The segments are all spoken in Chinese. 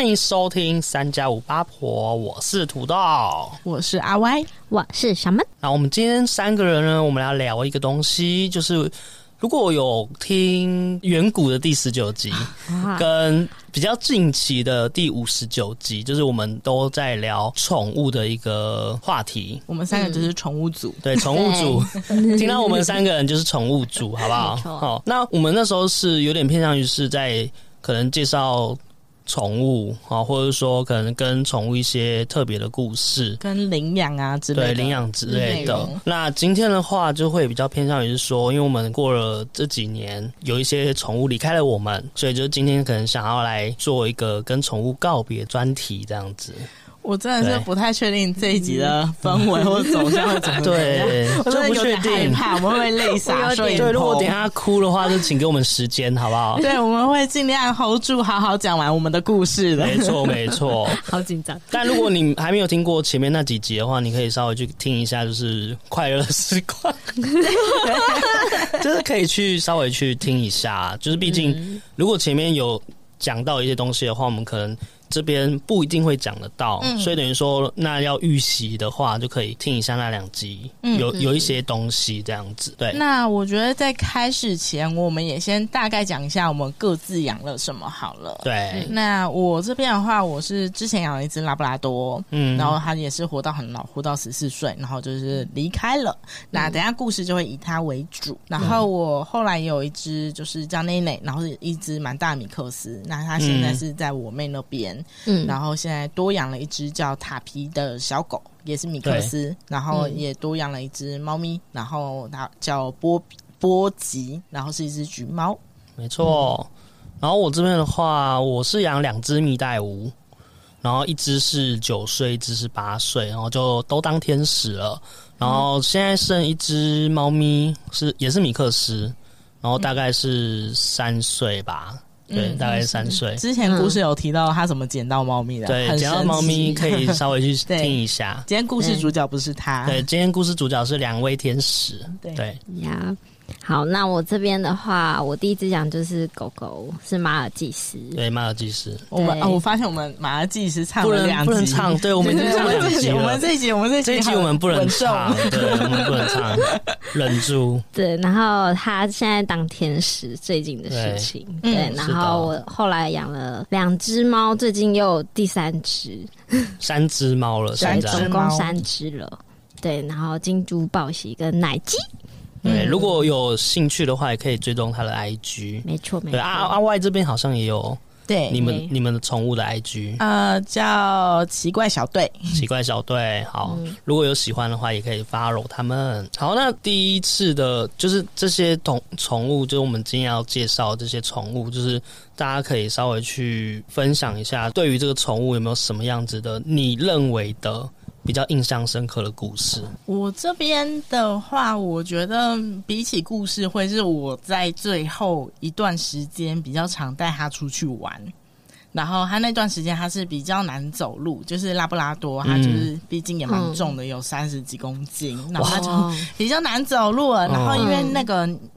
欢迎收听三加五八婆，我是土豆，我是阿歪，我是小闷。那我们今天三个人呢，我们要聊一个东西，就是如果我有听远古的第19集，跟比较近期的第59集，就是我们都在聊宠物的一个话题。我们三个就是宠物组，对，宠物组，听到我们三个人就是宠物组，好不好？好，那我们那时候是有点偏向于是在可能介绍宠物啊，或者说可能跟宠物一些特别的故事，跟领养啊之类的，对，领养之类的。那今天的话就会比较偏向于是说，因为我们过了这几年，有一些宠物离开了我们，所以就今天可能想要来做一个跟宠物告别专题这样子。我真的是不太确定这一集的氛围或走向会怎么样，我真的有点害怕，我们会不会泪洒摄影棚？对，如果等一下哭的话，就请给我们时间，好不好？对，我们会尽量 hold 住，好好讲完我们的故事的。没错，没错，好紧张。但如果你还没有听过前面那几集的话，你可以稍微去听一下，就是快乐时光，就是可以去稍微去听一下，就是毕竟如果前面有讲到一些东西的话，我们可能这边不一定会讲得到，所以等于说，那要预习的话，就可以听一下那2集，有一些东西这样子。对，那我觉得在开始前，我们也先大概讲一下我们各自养了什么好了。对，那我这边的话，我是之前养了一只拉布拉多，然后他也是活到很老，活到14岁，然后就是离开了。那等一下故事就会以他为主。然后我后来有一只就是叫内内，然后是一只蛮大的米克斯，那他现在是在我妹那边。然后现在多养了一只叫塔皮的小狗，也是米克斯，然后也多养了一只猫咪，然后它叫波吉，然后是一只橘猫，没错。然后我这边的话，我是养2只蜜袋鼯，然后一只是9岁，一只是8岁，然后就都当天使了。然后现在剩一只猫咪是也是米克斯，然后大概是3岁吧。对，大概3岁。之前故事有提到他怎么捡到猫咪的，对，捡到猫咪可以稍微去听一下。今天故事主角不是他，对，今天故事主角是2位天使，对呀。好，那我这边的话，我第一只讲就是狗狗，是马尔济斯。对，马尔济斯。我发现我们马尔济斯唱了2集，不能唱。对，我们已经唱2集了。我们这一集我们不能唱，对，我们不能唱，忍住。对，然后他现在当天使，最近的事情。对，然后我后来养了2只猫，最近又有第3只，3只猫了，总共3只了。对，然后金珠报喜跟奶鸡。对，如果有兴趣的话，也可以追踪他的 IG。没错，没错。阿Y 这边好像也有，对，你们的宠物的 IG，叫奇怪小队。奇怪小队，好，如果有喜欢的话，也可以 follow 他们。好，那第一次的就是这些宠物，就是我们今天要介绍这些宠物，就是大家可以稍微去分享一下，对于这个宠物有没有什么样子的你认为的比较印象深刻的故事。我这边的话，我觉得比起故事，会是我在最后一段时间比较常带他出去玩。然后他那段时间他是比较难走路，就是拉布拉多，他就是毕竟也蛮重的，有30几公斤，然后他就比较难走路了。然后因为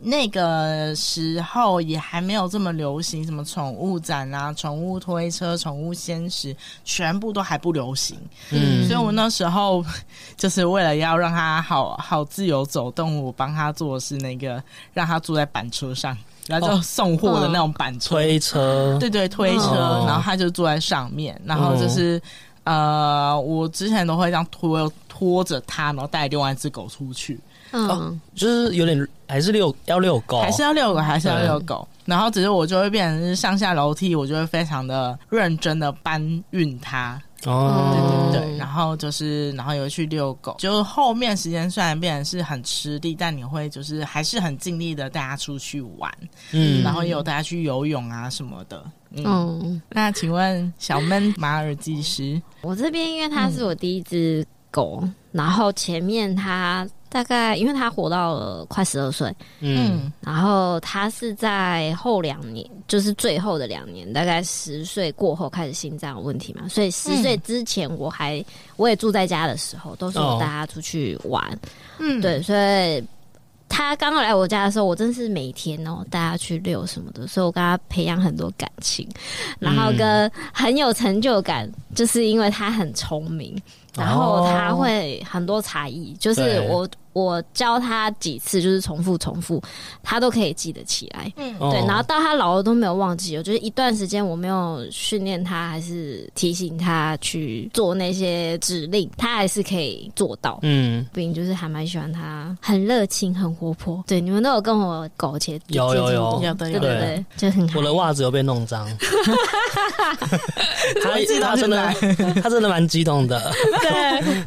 那个时候也还没有这么流行什么宠物展啊、宠物推车、宠物鲜食，全部都还不流行。所以我那时候就是为了要让他好自由走动，我帮他做的是那个让他坐在板车上。然后就送货的那种板车，推车，对对，推车，然后他就坐在上面，然后就是我之前都会这样拖着他，然后带另外一只狗出去，就是有点还是要遛狗，然后只是我就会变成是上下楼梯，我就会非常的认真的搬运他。哦，对对对，然后就是，然后也会去遛狗。就是后面时间虽然变得是很吃力，但你会就是还是很尽力的带他出去玩，然后也有带他去游泳啊什么的。那请问小闷马尔济斯，我这边因为它是我第一只狗，然后前面它大概因为它活到了快12岁，然后它是在后2年。就是最后的2年，大概10岁过后开始心脏有问题嘛，所以10岁之前我也住在家的时候，都是我带他出去玩，对，所以他刚来我家的时候，我真是每天哦带他去遛什么的，所以我跟他培养很多感情，然后跟很有成就感，就是因为他很聪明，然后他会很多才艺，就是我教他几次，就是重复，他都可以记得起来。嗯，对。然后到他老了都没有忘记，就是一段时间我没有训练他，还是提醒他去做那些指令，他还是可以做到。嗯，毕竟就是还蛮喜欢他，很热情，很活泼。对，你们都有跟我苟且，有对对对，就很好。我的袜子有被弄脏，他真的蛮激动的。对，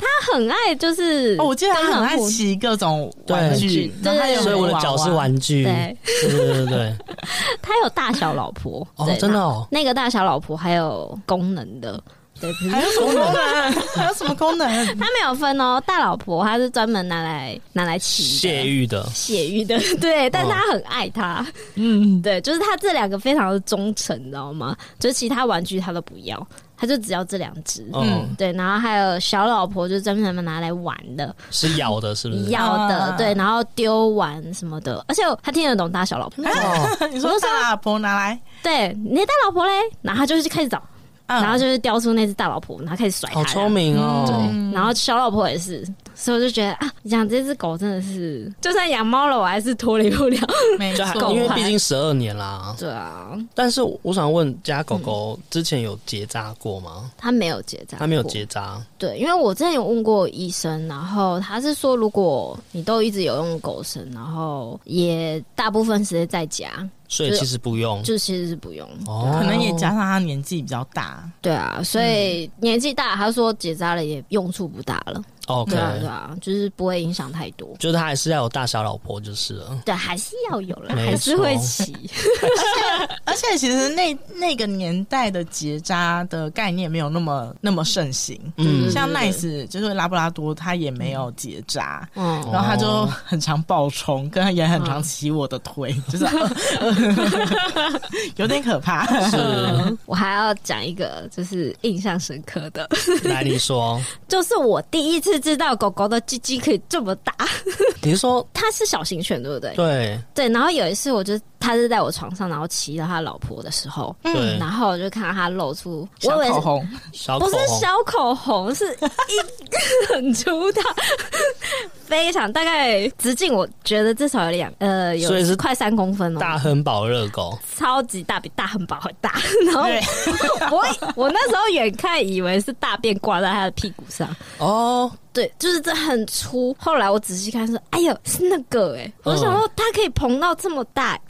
他很爱就是，我记得他很爱洗。各种玩具，对，所以我的脚是玩具，对。他有大小老婆，哦，真的哦，那个大小老婆还有功能的，对，还有什么功能？还有什么功能？他没有分哦，大老婆他是专门拿来骑泄欲的，对，但他很爱他，嗯，对，就是他这两个非常的忠诚，你知道吗？就是其他玩具他都不要。他就只要这两只，嗯，对，然后还有小老婆就专门拿来玩的，是咬的，是不是？咬的，对，然后丢玩什么的，而且他听得懂大小老婆。你说大老婆拿来，对，你的大老婆嘞，然后他就是开始找，然后就是叼出那只大老婆，然后开始甩它。好聪明哦，对，然后小老婆也是，所以我就觉得啊，养这只狗真的是，就算养猫了，我还是脱离不了，没错，因为毕竟12年啦。对啊，但是我想问，家狗狗之前有结扎过吗？它没有结扎。对，因为我之前有问过医生，然后他是说，如果你都一直有用狗绳，然后也大部分时间在家。所以其实不用，就其实是不用，可能也加上他年纪比较大。对啊，所以年纪大，他说结扎了也用处不大了。OK， 对啊，就是不会影响太多。就是他还是要有大小老婆就是了。对，还是要有了，还是会骑。而且其实那个年代的结扎的概念没有那么盛行。嗯，像 Nice 就是拉布拉多，他也没有结扎，嗯，然后他就很常暴冲，跟他也很常骑我的腿，就是有点可怕。是，我还要讲一个就是印象深刻的。来，你说。就是我第一次。知道狗狗的鸡鸡可以这么大，你是说它是小型犬对不对？对，然后有一次我就它是在我床上，然后骑到他老婆的时候，嗯，然后我就看到它露出小口红，不是小口红，是一很粗大，非常大概直径我觉得至少有有快3公分哦，大亨堡热狗，超级大，比大亨堡还大。然后我那时候远看以为是大便挂在他的屁股上哦。对，就是这很粗。后来我仔细看说，哎呦，是那个哎、欸！我想说它可以膨到这么大、欸，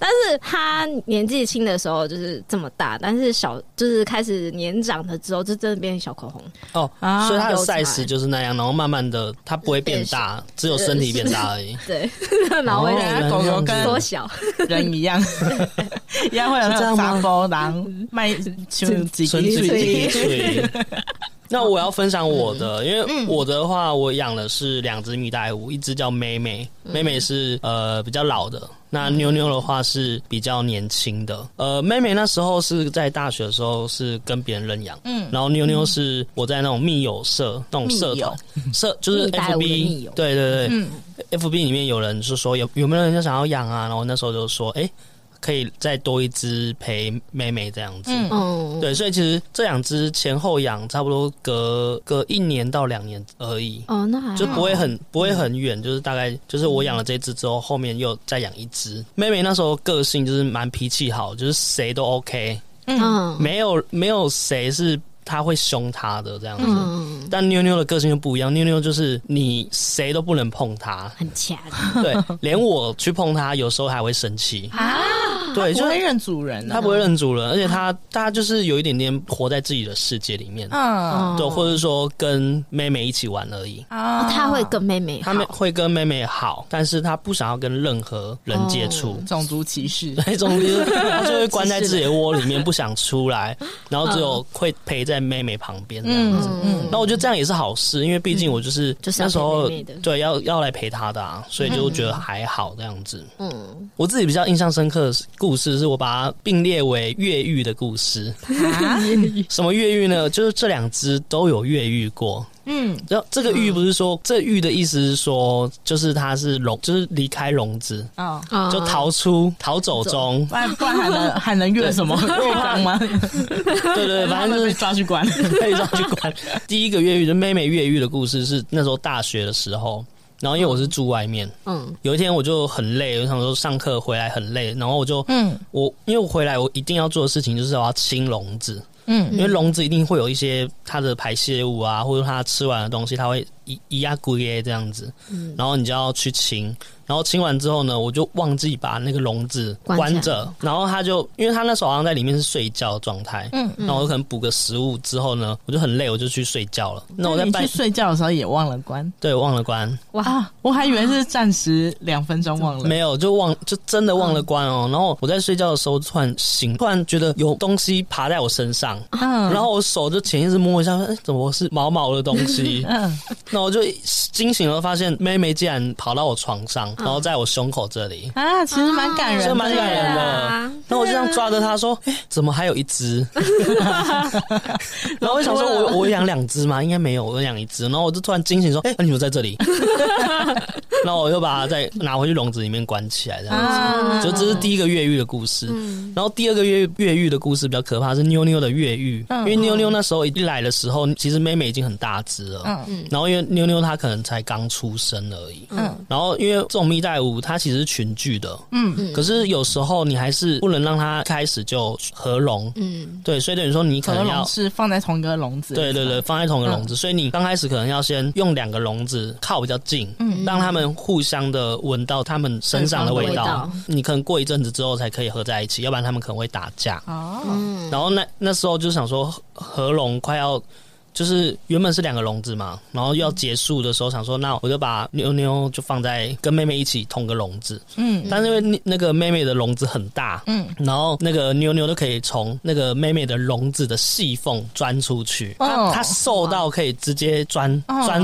但是它年纪轻的时候就是这么大，但是就是开始年长了之后，就真的变成小口红哦。啊、所以它的 size 就是那样，然后慢慢的它不会变大，只有身体变大而已。对，然后狗狗跟缩小人一样，一样会有那杂包囊卖纯粹。那我要分享我的，因为我的话，我养的是2只蜜袋鼯，一只叫妹妹，妹妹是比较老的。那妞妞的话是比较年轻的，妹妹那时候是在大学的时候是跟别人认养，嗯，然后妞妞是我在那种密友社那种社团，就是 FB， 对，嗯 ，FB 里面有人就说有没有人想要养啊？然后那时候就说，哎。可以再多一只陪妹妹这样子，嗯，对，所以其实这2只前后养差不多隔1年到2年而已，哦，那还好，就不会很远，就是大概就是我养了这只之后，后面又再养1只。妹妹那时候个性就是蛮脾气好，就是谁都 OK， 嗯，没有谁是。他会凶他的这样子，嗯，但妞妞的个性就不一样。妞妞就是你谁都不能碰他，很强。对，连我去碰他，有时候还会生气啊。对，就不会认主人，他不会认主人，而且他就是有一点点活在自己的世界里面，嗯，对，或者说跟妹妹一起玩而已啊。他会跟妹妹，他会跟妹妹好，但是他不想要跟任何人接触，种族歧视，对，种族歧视，他就会关在自己的窝里面，不想出来，然后只有会陪在妹妹旁边这样子，那我觉得这样也是好事，因为毕竟我就是那时候对要来陪她的啊，所以就觉得还好这样子。嗯，我自己比较印象深刻的故事是我把它并列为越狱的故事。啊、什么越狱呢？就是这两只都有越狱过。嗯，这个狱不是说，这狱的意思是说，就是它是笼，就是离开笼子，哦，就逃出、逃走中，不然还能越什么越缸吗？对对，反正就是被抓去关，被抓去关。第一个越狱的妹妹越狱的故事是那时候大学的时候。然后因为我是住外面，嗯，有一天我就很累，我想说上课回来很累，然后我就，因为我回来我一定要做的事情就是我要清笼子，因为笼子一定会有一些它的排泄物啊，或者它吃完的东西，它会一压骨裂这样子，然后你就要去清，然后清完之后呢，我就忘记把那个笼子关着，然后它就，因为它那时候好像在里面是睡觉状态，然后我可能补个食物之后呢，我就很累，我就去睡觉了。那我在半夜去睡觉的时候也忘了关，对，忘了关。哇，啊、我还以为是暂时2分钟忘了，没有，就真的忘了关哦。然后我在睡觉的时候突然醒，突然觉得有东西爬在我身上，然后我手就潜意识摸一下，哎，怎么是毛毛的东西？那我就惊醒了，发现妹妹竟然跑到我床上，然后在我胸口这里啊，其实蛮感人的，其实蛮感人的。那我就这样抓着她说：“哎、欸，怎么还有一只？”然后我想说我养2只嘛，应该没有，我养1只。然后我就突然惊醒说：“哎、欸，你怎么在这里？”然后我又把它再拿回去笼子里面关起来，这样子。就这是第一个越狱的故事。然后第二个越狱的故事比较可怕，是妞妞的越狱，因为妞妞那时候一来的时候，其实妹妹已经很大只了，然后因为妞妞她可能才刚出生而已，然后因为这种蜜袋鼯它其实是群聚的，可是有时候你还是不能让它开始就合笼，对，所以等于说你可能要是放在同一个笼子，对对对，放在同一个笼子，所以你刚开始可能要先用2个笼子靠比较近，让它们互相的闻到它们身上的味道，你可能过一阵子之后才可以合在一起，要不然它们可能会打架。哦，然后那时候就想说合笼快要。就是原本是2个笼子嘛，然后要结束的时候想说，那我就把妞妞就放在跟妹妹一起同个笼子，但是因为那个妹妹的笼子很大，然后那个妞妞都可以从那个妹妹的笼子的细缝钻出去，她瘦到可以直接钻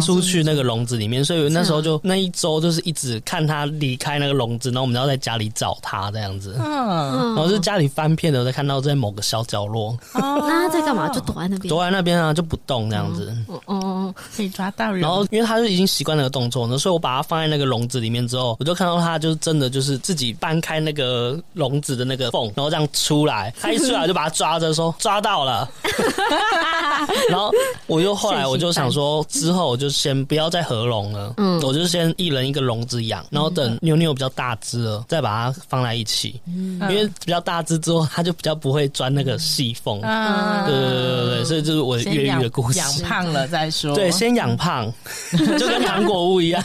出去那个笼子里面，所以那时候就那一周就是一直看她离开那个笼子，然后我们要在家里找她这样子，然后就家里翻遍了，才看到在某个小角落，那她在干嘛？就躲在那边，啊，就不动。这样子，可以抓到人。然后，因为他就已经习惯那个动作了，所以我把它放在那个笼子里面之后，我就看到他就是真的就是自己搬开那个笼子的那个缝，然后这样出来。他一出来就把他抓着说抓到了。然后我就后来我就想说，之后我就先不要再合笼了，我就先一人一个笼子养，然后等妞妞比较大只了，再把它放在一起。因为比较大只之后，他就比较不会钻那个细缝。对，所以就是我越狱的故事。养胖了再说，对，先养胖，就跟糖果屋一样，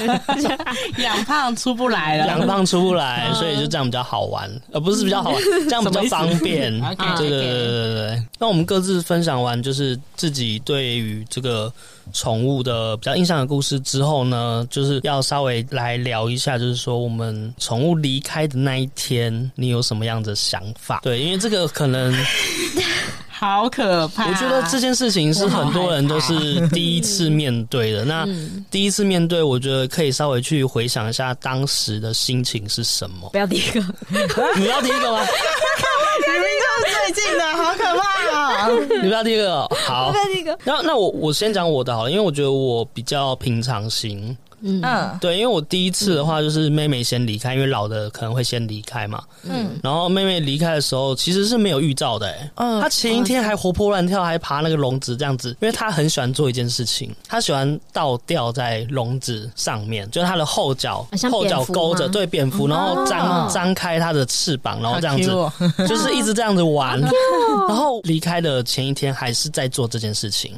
养胖出不来了，养胖出不来，所以就这样比较好玩，不是比较好玩，这样比较方便。对。那我们各自分享完就是自己对于这个宠物的比较印象的故事之后呢，就是要稍微来聊一下，就是说我们宠物离开的那一天，你有什么样的想法？对，因为这个可能。好可怕！我觉得这件事情是很多人都是第一次面对的。那第一次面对，我觉得可以稍微去回想一下当时的心情是什么。不要第一个，你要第一个吗？明明就是最近的，好可怕哦！你不要第一个，好，不要第一个。那我先讲我的好了，因为我觉得我比较平常心。对，因为我第一次的话就是妹妹先离开，因为老的可能会先离开嘛。然后妹妹离开的时候其实是没有预兆的，她前一天还活泼乱跳，还爬那个笼子这样子，因为她很喜欢做一件事情，她喜欢倒吊在笼子上面，就是她的后脚勾着，对，蝙蝠，然后张开她的翅膀，然后这样子，就是一直这样子玩。然后离开的前一天还是在做这件事情，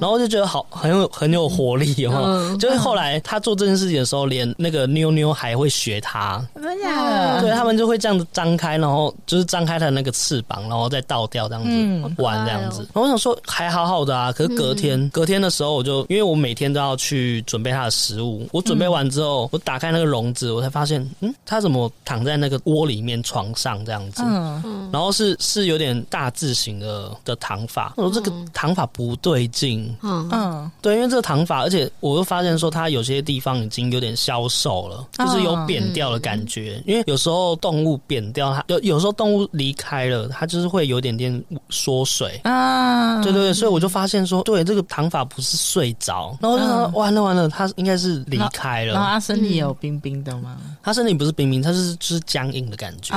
然后就觉得好很有活力，有没有？就是后来。他做这件事情的时候，连那个妞妞还会学他，对，他们就会这样子张开，然后就是张开他的那个翅膀，然后再倒掉这样子玩这样子。然后我想说还好好的啊，可是隔天的时候，我就因为我每天都要去准备他的食物，我准备完之后，我打开那个笼子，我才发现，他怎么躺在那个窝里面床上这样子，然后是有点大字型的躺法，我说这个躺法不对劲，嗯，对，因为这个糖法，而且我又发现说它有些地方已经有点消瘦了，就是有扁掉的感觉。因为有时候动物扁掉，它有时候动物离开了，它就是会有点点缩水啊。对对对，所以我就发现说，对，这个糖法不是睡着，然后就说完了，它应该是离开了。然后它身体有冰冰的吗？它身体不是冰冰，它就是僵硬的感觉，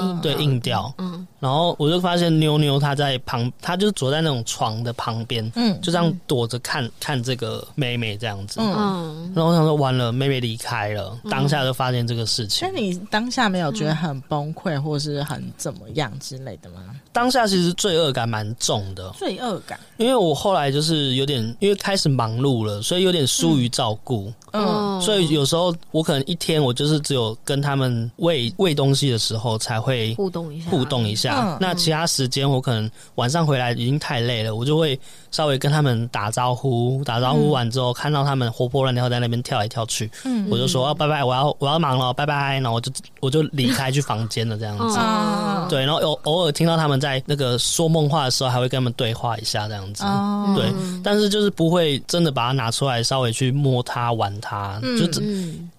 硬对硬掉。嗯，然后我就发现妞妞它在旁，它就是躲在那种床的旁边，嗯，就这样躲着看看这个妹妹这样子。嗯，然后我想说完了，妹妹离开了，当下就发现这个事情。那你当下没有觉得很崩溃，或是很怎么样之类的吗？当下其实罪恶感蛮重的，罪恶感。因为我后来就是有点，因为开始忙碌了，所以有点疏于照顾。嗯，所以有时候我可能一天我就是只有跟他们喂东西的时候才会互动一下。嗯，那其他时间我可能晚上回来已经太累了，我就会稍微跟他们打招呼完之后，看到他们活泼乱跳在那边跳来跳去，嗯，我就说拜拜，我要忙了，拜拜，然后我就离开去房间了这样子。嗯，对，然后偶尔听到他们在那个说梦话的时候，还会跟他们对话一下这样子。嗯，对，但是就是不会真的把它拿出来稍微去摸它玩它。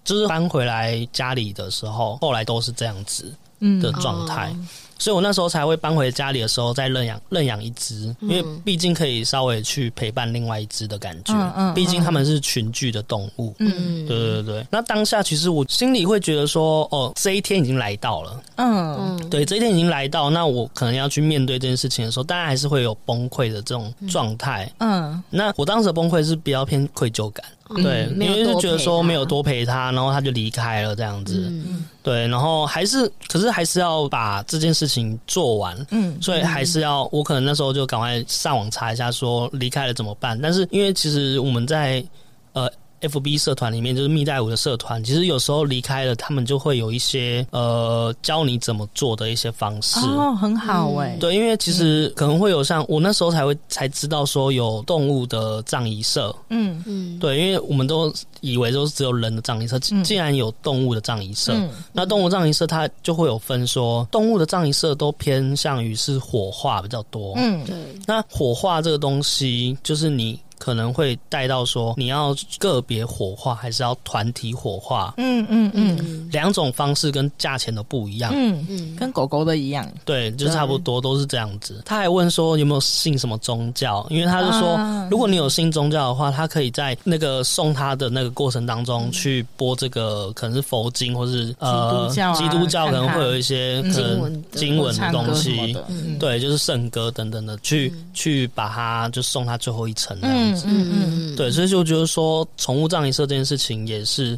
就是搬回来家里的时候，后来都是这样子的状态。嗯，所以我那时候才会搬回家里的时候再认养一只，因为毕竟可以稍微去陪伴另外一只的感觉。毕竟他们是群居的动物。嗯，对对对。那当下其实我心里会觉得说，哦，这一天已经来到了。嗯，对，这一天已经来到，那我可能要去面对这件事情的时候，当然还是会有崩溃的这种状态。嗯，那我当时的崩溃是比较偏愧疚感。对，因为是觉得说没有多陪他，然后他就离开了这样子。嗯，对，然后可是还是要把这件事情做完，嗯，所以还是要，我可能那时候就赶快上网查一下，说离开了怎么办。但是因为其实我们在FB 社团里面，就是蜜袋鼯的社团，其实有时候离开了，他们就会有一些教你怎么做的一些方式。哦，很好哎。对，因为其实可能会有像我那时候才知道说有动物的葬仪社。嗯嗯，对，因为我们都以为都是只有人的葬仪社，竟然有动物的葬仪社。嗯，那动物葬仪社它就会有分说，动物的葬仪社都偏向于是火化比较多。嗯，对。那火化这个东西，就是你可能会带到说你要个别火化还是要团体火化。嗯嗯嗯，两种方式跟价钱都不一样。嗯嗯，跟狗狗的一样。对，就差不多都是这样子。他还问说有没有信什么宗教，因为他就说，如果你有信宗教的话，他可以在那个送他的那个过程当中去播这个可能是佛经或是基督教可能会有一些经文的东西。对，就是圣歌等等的，去把它就送他最后一程。嗯，对，所以就觉得说宠物葬仪社这件事情也是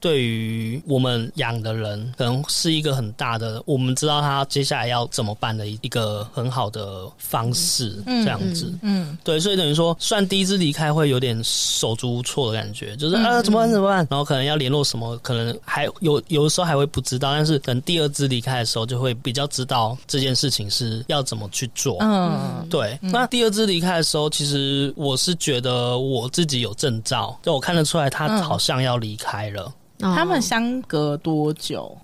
对于我们养的人可能是一个很大的，我们知道他接下来要怎么办的一个很好的方式这样子。 嗯，对，所以等于说算第一只离开会有点手足无措的感觉，就是怎么办，然后可能要联络什么，可能还有的时候还会不知道，但是等第二只离开的时候就会比较知道这件事情是要怎么去做。嗯，对。那第二只离开的时候，其实我是觉得我自己有征兆，就我看得出来他好像要离开了。他们相隔多久？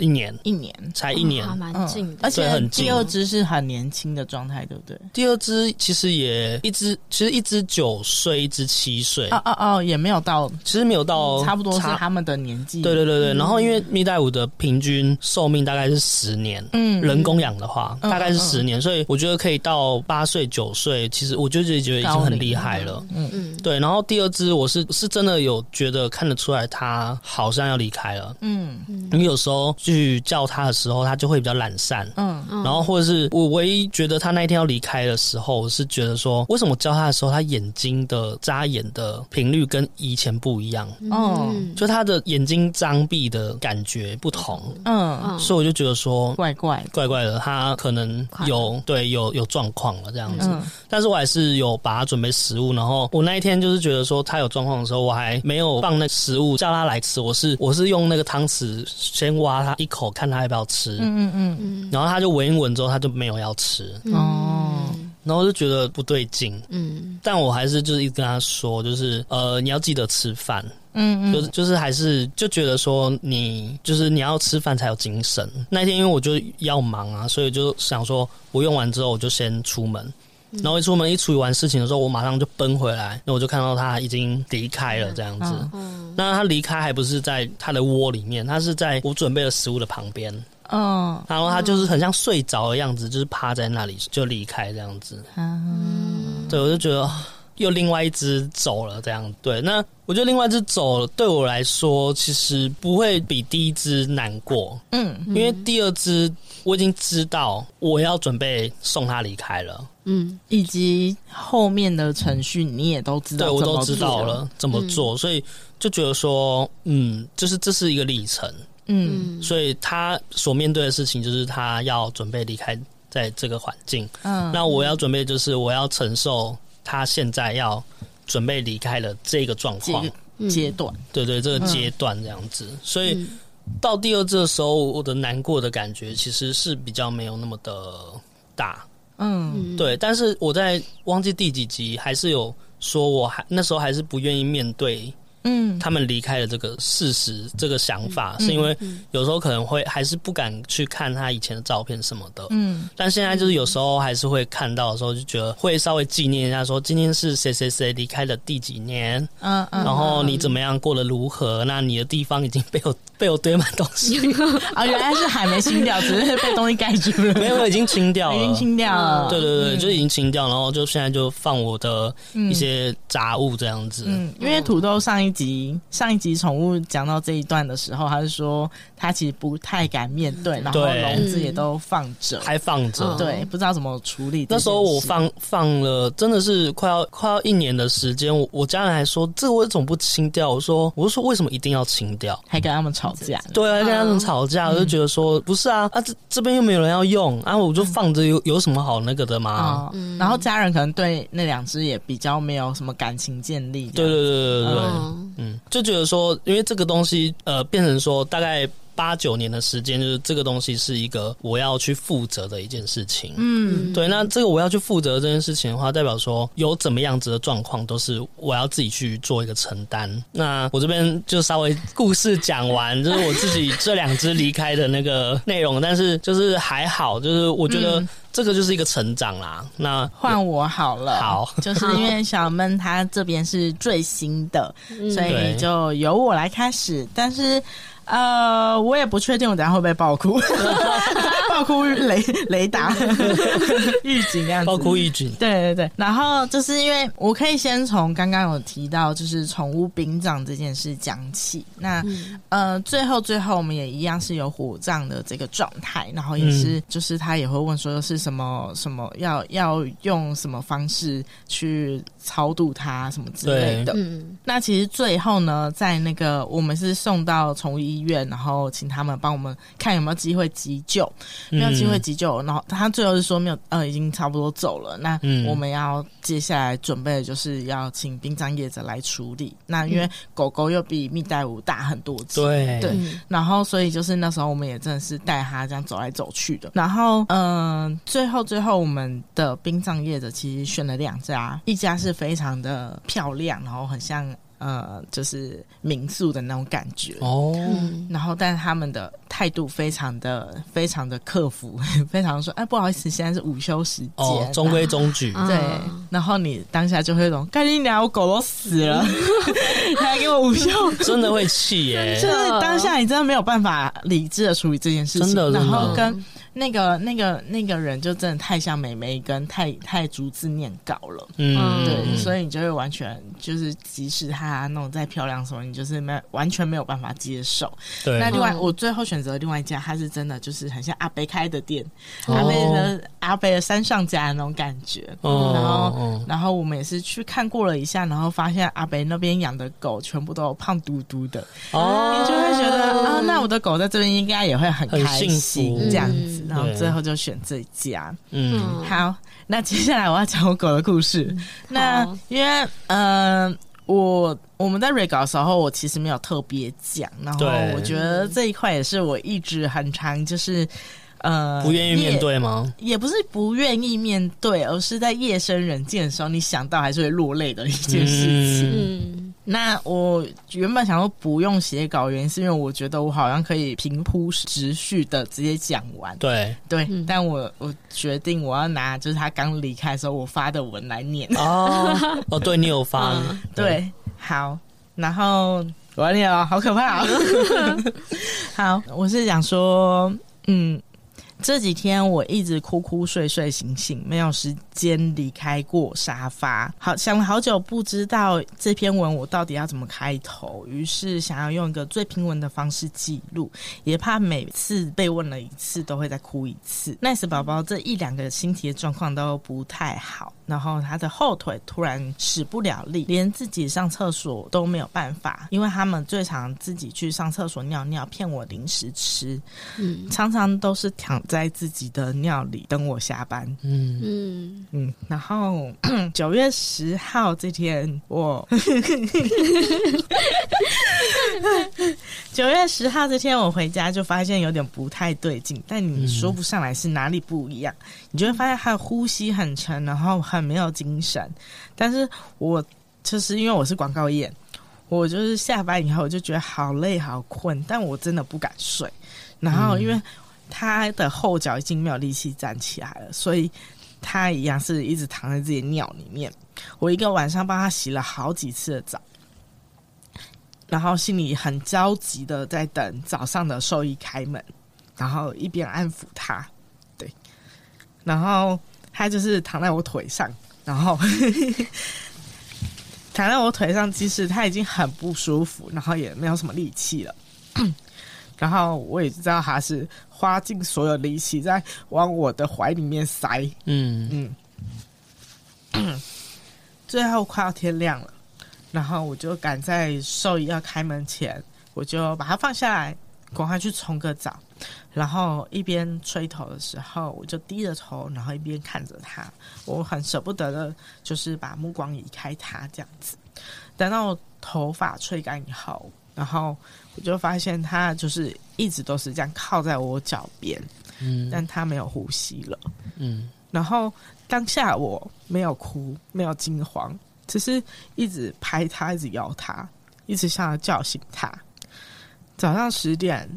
一年，才一年，蛮近的。而且第二只是很年轻的状态，对不对？第二只其实也一只9岁，一只7岁。哦，也没有到，其实没有到，差不多是他们的年纪。对对对对。然后因为蜜袋鼯的平均寿命大概是10年，嗯，人工养的话大概是10年，所以我觉得可以到8岁9岁，其实我就觉得已经很厉害了。嗯嗯，对。然后第二只我是真的有觉得看得出来它好像要离开了。嗯，因为有时候去叫他的时候，他就会比较懒散。嗯，然后或者是我唯一觉得他那一天要离开的时候，我是觉得说，为什么叫他的时候，他眼睛的眨眼的频率跟以前不一样？哦，就他的眼睛张闭的感觉不同。嗯，所以我就觉得说，怪怪的，他可能有状况了这样子。但是我还是有把他准备食物，然后我那一天就是觉得说他有状况的时候，我还没有放那食物叫他来吃。我是用那个汤匙先挖他一口，看他要不要吃。嗯嗯嗯，然后他就闻一闻之后，他就没有要吃。哦，然后就觉得不对劲。嗯，但我还是就是一直跟他说，就是你要记得吃饭。嗯，就是还是就觉得说你要吃饭才有精神。那天因为我就要忙啊，所以就想说我用完之后我就先出门。然后一出门一处理完事情的时候，我马上就奔回来，那我就看到他已经离开了这样子。那他离开还不是在他的窝里面，他是在我准备的食物的旁边。嗯，然后他就是很像睡着的样子，就是趴在那里就离开这样子。嗯，对，我就觉得又另外一只走了这样。对，那我觉得另外一只走了对我来说其实不会比第一只难过。嗯，因为第二只我已经知道我要准备送他离开了。嗯，以及后面的程序你也都知道，对，我都知道了怎么做，所以就觉得说，就是这是一个历程。嗯，所以他所面对的事情就是他要准备离开在这个环境。嗯，那我要准备就是我要承受他现在要准备离开了这个状况阶段。对对，这个阶段这样子。所以到第二次的时候，我的难过的感觉其实是比较没有那么的大。嗯，对。但是我在忘记第几集还是有说我还那时候还是不愿意面对他们离开了这个事实，这个想法，是因为有时候可能会还是不敢去看他以前的照片什么的。嗯，但现在就是有时候还是会看到的时候，就觉得会稍微纪念一下，说今天是谁谁谁离开了第几年，然后你怎么样过得如何？那你的地方已经被我堆满东西啊，原来是还没清掉，只是被东西盖住了。没有，已经清掉了，已经清掉了。对对对，就已经清掉，然后就现在就放我的一些杂物这样子。嗯，因为土豆上一集宠物讲到这一段的时候，他是说他其实不太敢面对，然后笼子也都放着，还放着，对，不知道怎么处理。那时候我放了，真的是快要一年的时间。我家人还说这个为什么不清掉？我就说为什么一定要清掉？还跟他们吵架？对啊，跟他们吵架，我就觉得说不是啊，这边又没有人要用啊，我就放着有什么好那个的吗？然后家人可能对那两只也比较没有什么感情建立。对对对对对。就觉得说，因为这个东西，变成说大概8-9年的时间，就是这个东西是一个我要去负责的一件事情。嗯，对。那这个我要去负责这件事情的话，代表说有怎么样子的状况，都是我要自己去做一个承担。那我这边就稍微故事讲完，就是我自己这两只离开的那个内容，但是就是还好，就是我觉得这个就是一个成长啦。那换我好了，好，就是因为小闷他这边是最新的，所以就由我来开始，但是。我也不确定我等一下会不会爆哭爆哭雷达预警这样子，爆哭预警。对对对，然后就是因为我可以先从刚刚有提到就是宠物殡葬这件事讲起。那最后我们也一样是有火葬的这个状态，然后也是就是他也会问说是什么要用什么方式去超度他什么之类的。那其实最后呢，在那个我们是送到宠物医院，然后请他们帮我们看有没有机会急救，没有机会急救，然后他最后是说没有，已经差不多走了。那我们要接下来准备的就是要请殡葬业者来处理。那因为狗狗又比蜜袋鼯大很多只，对，然后所以就是那时候我们也真的是带他这样走来走去的。然后最后我们的殡葬业者其实选了两家，一家是非常的漂亮，然后很像。就是民宿的那种感觉哦，然后但是他们的态度非常的客服，非常说哎不好意思，现在是午休时间，中规中矩。对，然后你当下就会懂，干你娘，我狗都死了，你还给我午休，真的会气耶。就是当下你真的没有办法理智的处理这件事情，真的。然后跟那个人就真的太像妹妹跟太逐字念稿了。嗯，对，所以你就会完全就是即使他那种再漂亮的时候，你就是完全没有办法接受。对，那另外我最后选择另外一家，他是真的就是很像阿伯开的店，阿伯的山上家的那种感觉。然后我们也是去看过了一下，然后发现阿伯那边养的狗全部都胖嘟嘟的。哦，你就会觉得啊，那我的狗在这边应该也会很开心这样子。然后最后就选这一家。嗯，好，那接下来我要讲我狗的故事。那因为我们在 re 稿的时候，我其实没有特别讲。然后我觉得这一块也是我一直很常就是不愿意面对吗？也不是不愿意面对，而是在夜深人静的时候，你想到还是会落泪的一件事情。那我原本想说不用写稿，原因是因为我觉得我好像可以平铺直叙的直接讲完。对对、嗯，但我决定我要拿就是他刚离开的时候我发的文来念。哦哦，对你有发、嗯、对，好，然后我要念了，好可怕、哦。好，我是想说，嗯。这几天我一直哭哭睡睡醒醒，没有时间离开过沙发。好，想了好久，不知道这篇文我到底要怎么开头，于是想要用一个最平稳的方式记录，也怕每次被问了一次都会再哭一次。Nice 宝宝这一两个星期的状况都不太好，然后他的后腿突然使不了力，连自己上厕所都没有办法，因为他们最常自己去上厕所尿尿骗我零食吃、嗯、常常都是躺在自己的尿里等我下班。嗯嗯嗯，然后9月10号这天我9月10号这天我回家就发现有点不太对劲，但你说不上来是哪里不一样、嗯、你就会发现他的呼吸很沉，然后很没有精神。但是我就是因为我是广告业，我就是下班以后我就觉得好累好困，但我真的不敢睡。然后因为他的后脚已经没有力气站起来了，所以他一样是一直躺在自己尿里面。我一个晚上帮他洗了好几次的澡，然后心里很焦急的在等早上的兽医开门，然后一边安抚他。对，然后他就是躺在我腿上，然后躺在我腿上，即使他已经很不舒服，然后也没有什么力气了。然后我也知道他是花尽所有力气在往我的怀里面塞。嗯嗯，最后快要天亮了，然后我就赶在兽医要开门前，我就把他放下来，赶快去冲个澡。然后一边吹头的时候，我就低着头，然后一边看着他，我很舍不得的，就是把目光移开他这样子。等到我头发吹干以后，然后我就发现他就是一直都是这样靠在我脚边、嗯、但他没有呼吸了、嗯、然后当下我没有哭没有惊慌，只是一直拍他一直摇他一直想要叫醒他。早上10点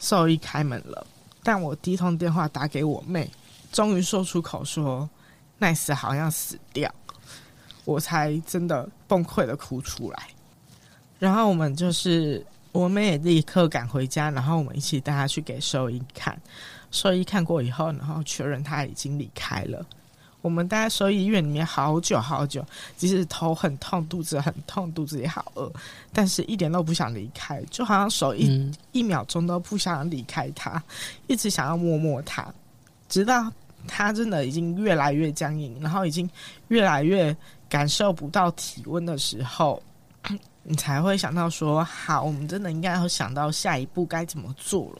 兽医开门了，但我第一通电话打给我妹，终于说出口说 Nice 好像死掉，我才真的崩溃的哭出来。然后我们就是我妹也立刻赶回家，然后我们一起带她去给兽医看。兽医看过以后，然后确认她已经离开了。我们待在兽医院里面好久好久，即使头很痛肚子很痛肚子也好饿，但是一点都不想离开，就好像手一秒钟都不想离开她，一直想要摸摸她，直到她真的已经越来越僵硬，然后已经越来越感受不到体温的时候，你才会想到说好我们真的应该要想到下一步该怎么做了。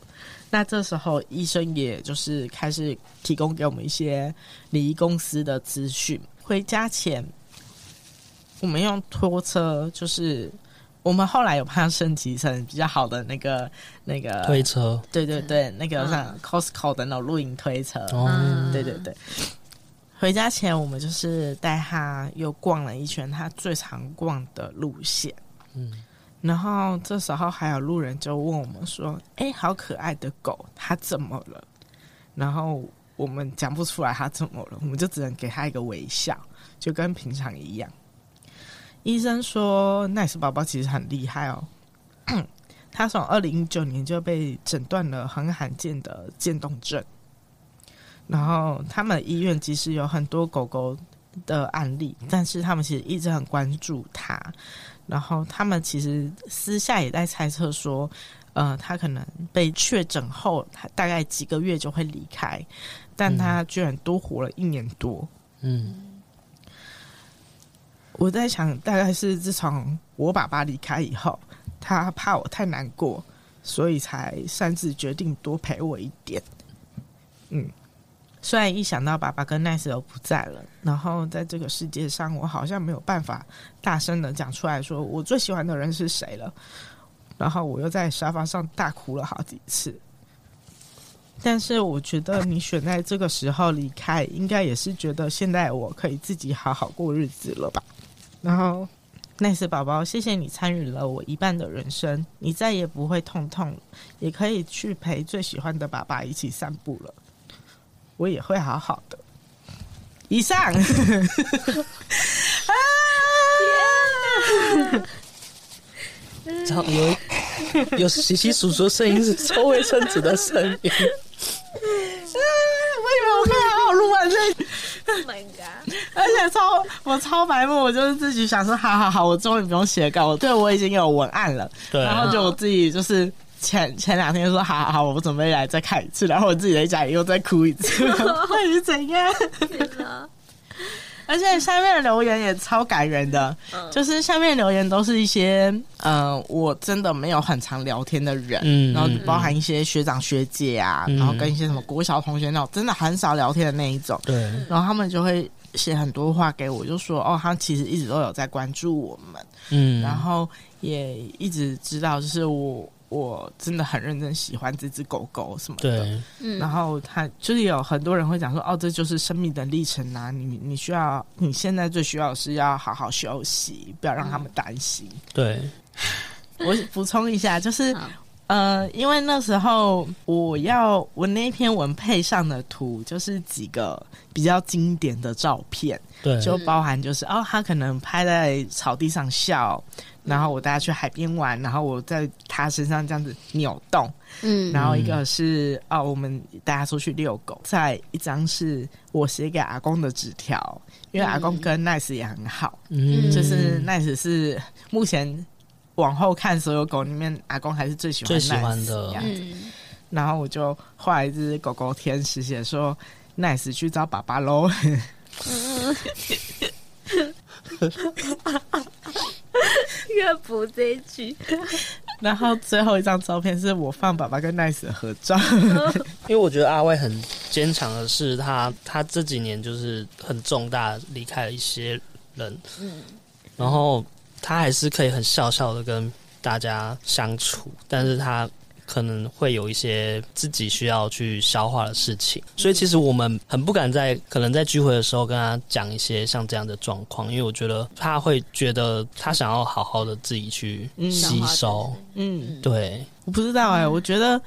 那这时候医生也就是开始提供给我们一些礼仪公司的资讯。回家前我们用拖车，就是我们后来有帮他升级成比较好的那个推车，对对对，那个像 Costco 的那种露营推车、嗯、对对对。回家前我们就是带他又逛了一圈他最常逛的路线。嗯，然后这时候还有路人就问我们说哎、欸，好可爱的狗它怎么了，然后我们讲不出来它怎么了，我们就只能给它一个微笑，就跟平常一样。医生说 Nice 宝宝其实很厉害哦，他从2019年就被诊断了很罕见的渐冻症，然后他们医院其实有很多狗狗的案例，但是他们其实一直很关注他，然后他们其实私下也在猜测说他可能被确诊后他大概几个月就会离开，但他居然多活了1年多。嗯，我在想大概是自从我爸爸离开以后，他怕我太难过，所以才擅自决定多陪我一点。嗯，虽然一想到爸爸跟 Nice 都不在了，然后在这个世界上我好像没有办法大声的讲出来说我最喜欢的人是谁了，然后我又在沙发上大哭了好几次。但是我觉得你选在这个时候离开，应该也是觉得现在我可以自己好好过日子了吧。然后奈斯宝宝，谢谢你参与了我一半的人生，你再也不会痛，也可以去陪最喜欢的爸爸一起散步了，我也会好好的。以上啊，有稀稀疏疏声音是抽卫生纸的声音。我以为我可以好好录完这一集 ，Oh my god！ 而且我超白目，我就是自己想说，好，我终于不用写稿，对我已经有文案了，对，然后就我自己就是。前两天说好，我准备来再看一次，然后我自己在家里又再哭一次，到底是怎样？而且下面的留言也超感人的，就是下面留言都是一些我真的没有很常聊天的人，然后包含一些学长学姐啊，然后跟一些什么国小同学那种真的很少聊天的那一种，对，然后他们就会写很多话给我，就说哦，他其实一直都有在关注我们，然后也一直知道就是我真的很认真喜欢这只狗狗什么的，对，然后他就是有很多人会讲说，哦，这就是生命的历程啊，你现在最需要的是要好好休息，不要让他们担心。对，我补充一下，就是因为那时候我那篇文配上的图就是几个比较经典的照片，对，就包含就是哦，他可能拍在草地上笑。然后我带他去海边玩，然后我在他身上这样子扭动，然后一个是我们带他出去遛狗，再一张是我写给阿公的纸条，因为阿公跟 Nice 也很好，就是 Nice 是目前往后看所有狗里面阿公还是最喜欢 Nice 的样子，然后我就画一只狗狗天使，写说 Nice 去找爸爸咯。越补这一句。然后最后一张照片是我放爸爸跟 Nice 的合照。因为我觉得阿Y很坚强的是他这几年就是很重大离开了一些人，然后他还是可以很笑的跟大家相处，但是他可能会有一些自己需要去消化的事情，所以其实我们很不敢可能在聚会的时候跟他讲一些像这样的状况，因为我觉得他会觉得他想要好好的自己去吸收。对，我不知道我觉得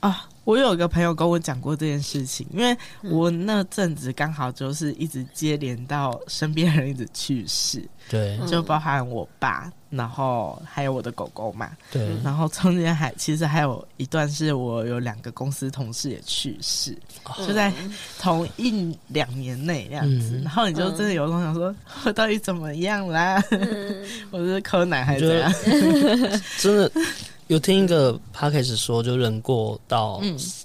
啊，我有一个朋友跟我讲过这件事情，因为我那阵子刚好就是一直接连到身边人一直去世，对，就包含我爸，然后还有我的狗狗嘛，对，然后中间其实还有一段是我有两个公司同事也去世，就在同一两年内那样子，然后你就真的有种想说我到底怎么样啦？我是柯南还是怎样？真的。有听一个 podcast 说，就人过到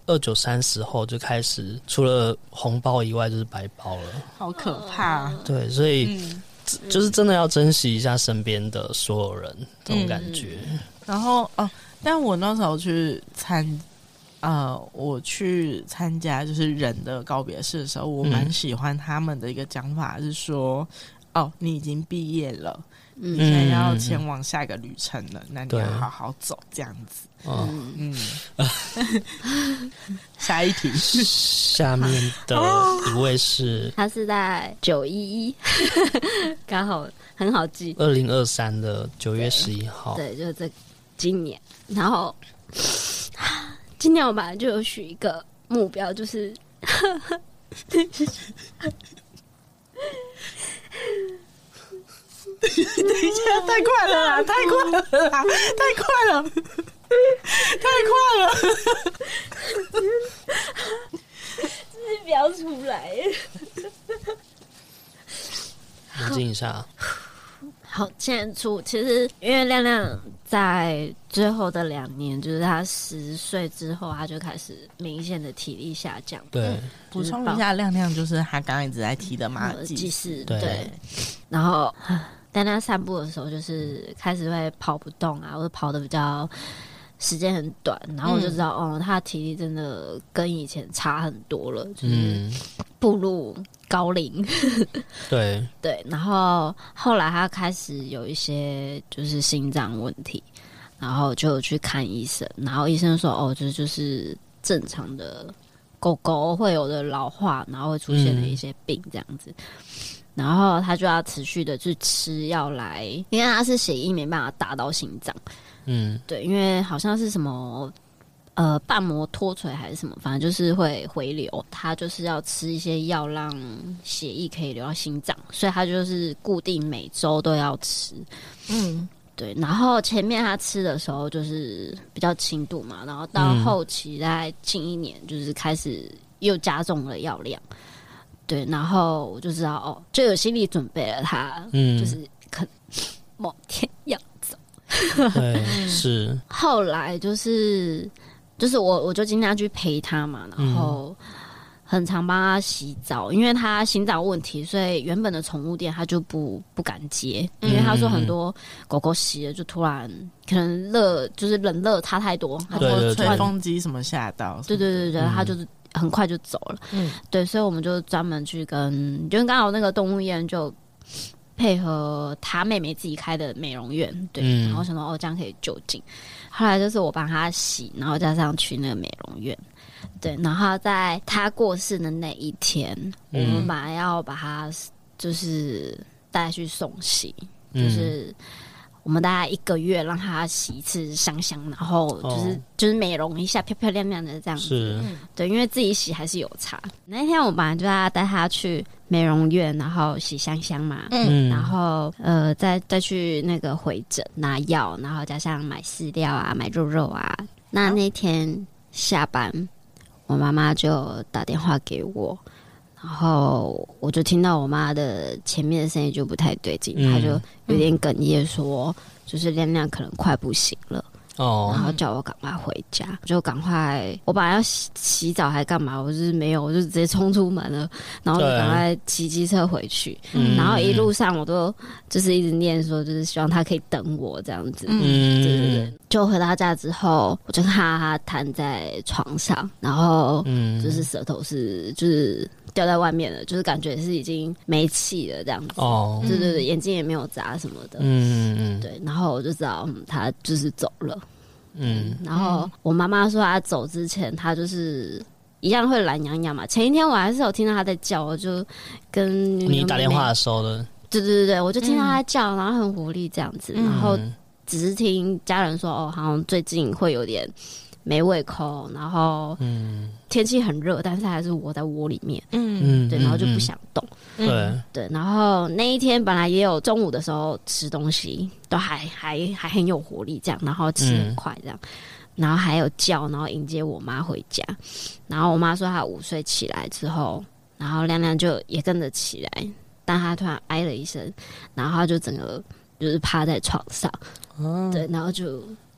29、30后就开始，除了红包以外就是白包了，好可怕。对，所以就是真的要珍惜一下身边的所有人，这种感觉。然后但我那时候去参加就是人的告别式的时候，我蛮喜欢他们的一个讲法是说，你已经毕业了。你现在要前往下一个旅程了，那你要好好走，这样子。下一题，下面的一位是，他是在911，刚好很好记，2023的9月11号，对，就是这今年。然后今年我本来就有许一个目标，就是。等一下，太快了，就是不要出来。冷静一下。好，现在出，其实因为亮亮在最后的2年，就是他10岁之后，他就开始明显的体力下降。对，补充一下，亮亮就是他刚刚一直在提的马尔济斯，对，然后。但他散步的时候，就是开始会跑不动啊，或者跑得比较时间很短，然后我就知道，他的体力真的跟以前差很多了，就是步入高龄。对对，然后后来他开始有一些就是心脏问题，然后就去看医生，然后医生说，这就是正常的狗狗会有的老化，然后会出现的一些病这样子。然后他就要持续的去吃药来，因为他是血液没办法打到心脏，嗯，对，因为好像是什么瓣膜脱垂还是什么，反正就是会回流，他就是要吃一些药让血液可以流到心脏，所以他就是固定每周都要吃，嗯，对。然后前面他吃的时候就是比较轻度嘛，然后到后期大概近一年就是开始又加重了药量，对，然后我就知道哦，就有心理准备了他，嗯，就是可能某天要走。对，是。后来就是我就经常去陪他嘛，然后很常帮他洗澡，因为他心脏问题，所以原本的宠物店他就不敢接，因为他说很多狗狗洗了就突然可能就是冷热差太多，或者吹风机什么吓到，对对对对，他就是。很快就走了，嗯，对，所以我们就专门去跟，就刚好那个动物医院就配合他妹妹自己开的美容院，对，嗯，然后想说哦，这样可以就近。后来就是我帮他洗，然后加上去那个美容院，对，然后在他过世的那一天，我们本来要把他就是带去送洗，就是。我们大概一个月让他洗一次香香，然后就是美容一下，漂漂亮亮的这样子。是，对，因为自己洗还是有差。那天我本来就要带他去美容院，然后洗香香嘛，嗯，然后再去那个回诊拿药，然后加上买饲料啊，买肉肉啊。那天下班，我妈妈就打电话给我，然后我就听到我妈的前面的声音就不太对劲，她就有点哽咽说，就是亮亮可能快不行了，哦，然后叫我赶快回家，就赶快，我本来要洗澡还干嘛，我就是没有，我就直接冲出门了，然后就赶快骑机车回去，然后一路上我都就是一直念说，就是希望她可以等我这样子，嗯，对对对。就回到家之后，我就看她瘫在床上，然后就是舌头是就是。掉在外面了，就是感觉是已经没气了这样子。哦，对对对，眼睛也没有眨什么的。嗯，对。然后我就知道，他就是走了。嗯。然后我妈妈说，他走之前，他就是一样会懒洋洋嘛。前一天我还是有听到他在叫，我就跟你打电话的时候了。对对对，我就听到他叫，然后很无力这样子。然后只是听家人说，哦，好像最近会有点。没胃口，然后天气很热，但是还是窝在窝里面，嗯，对，然后就不想动，对，然后那一天本来也有中午的时候吃东西，都还很有活力这样，然后吃很快这样，然后还有叫，然后迎接我妈回家，然后我妈说她5岁起来之后，然后亮亮就也跟着起来，但她突然哀了一声，然后她就整个就是趴在床上，对，然后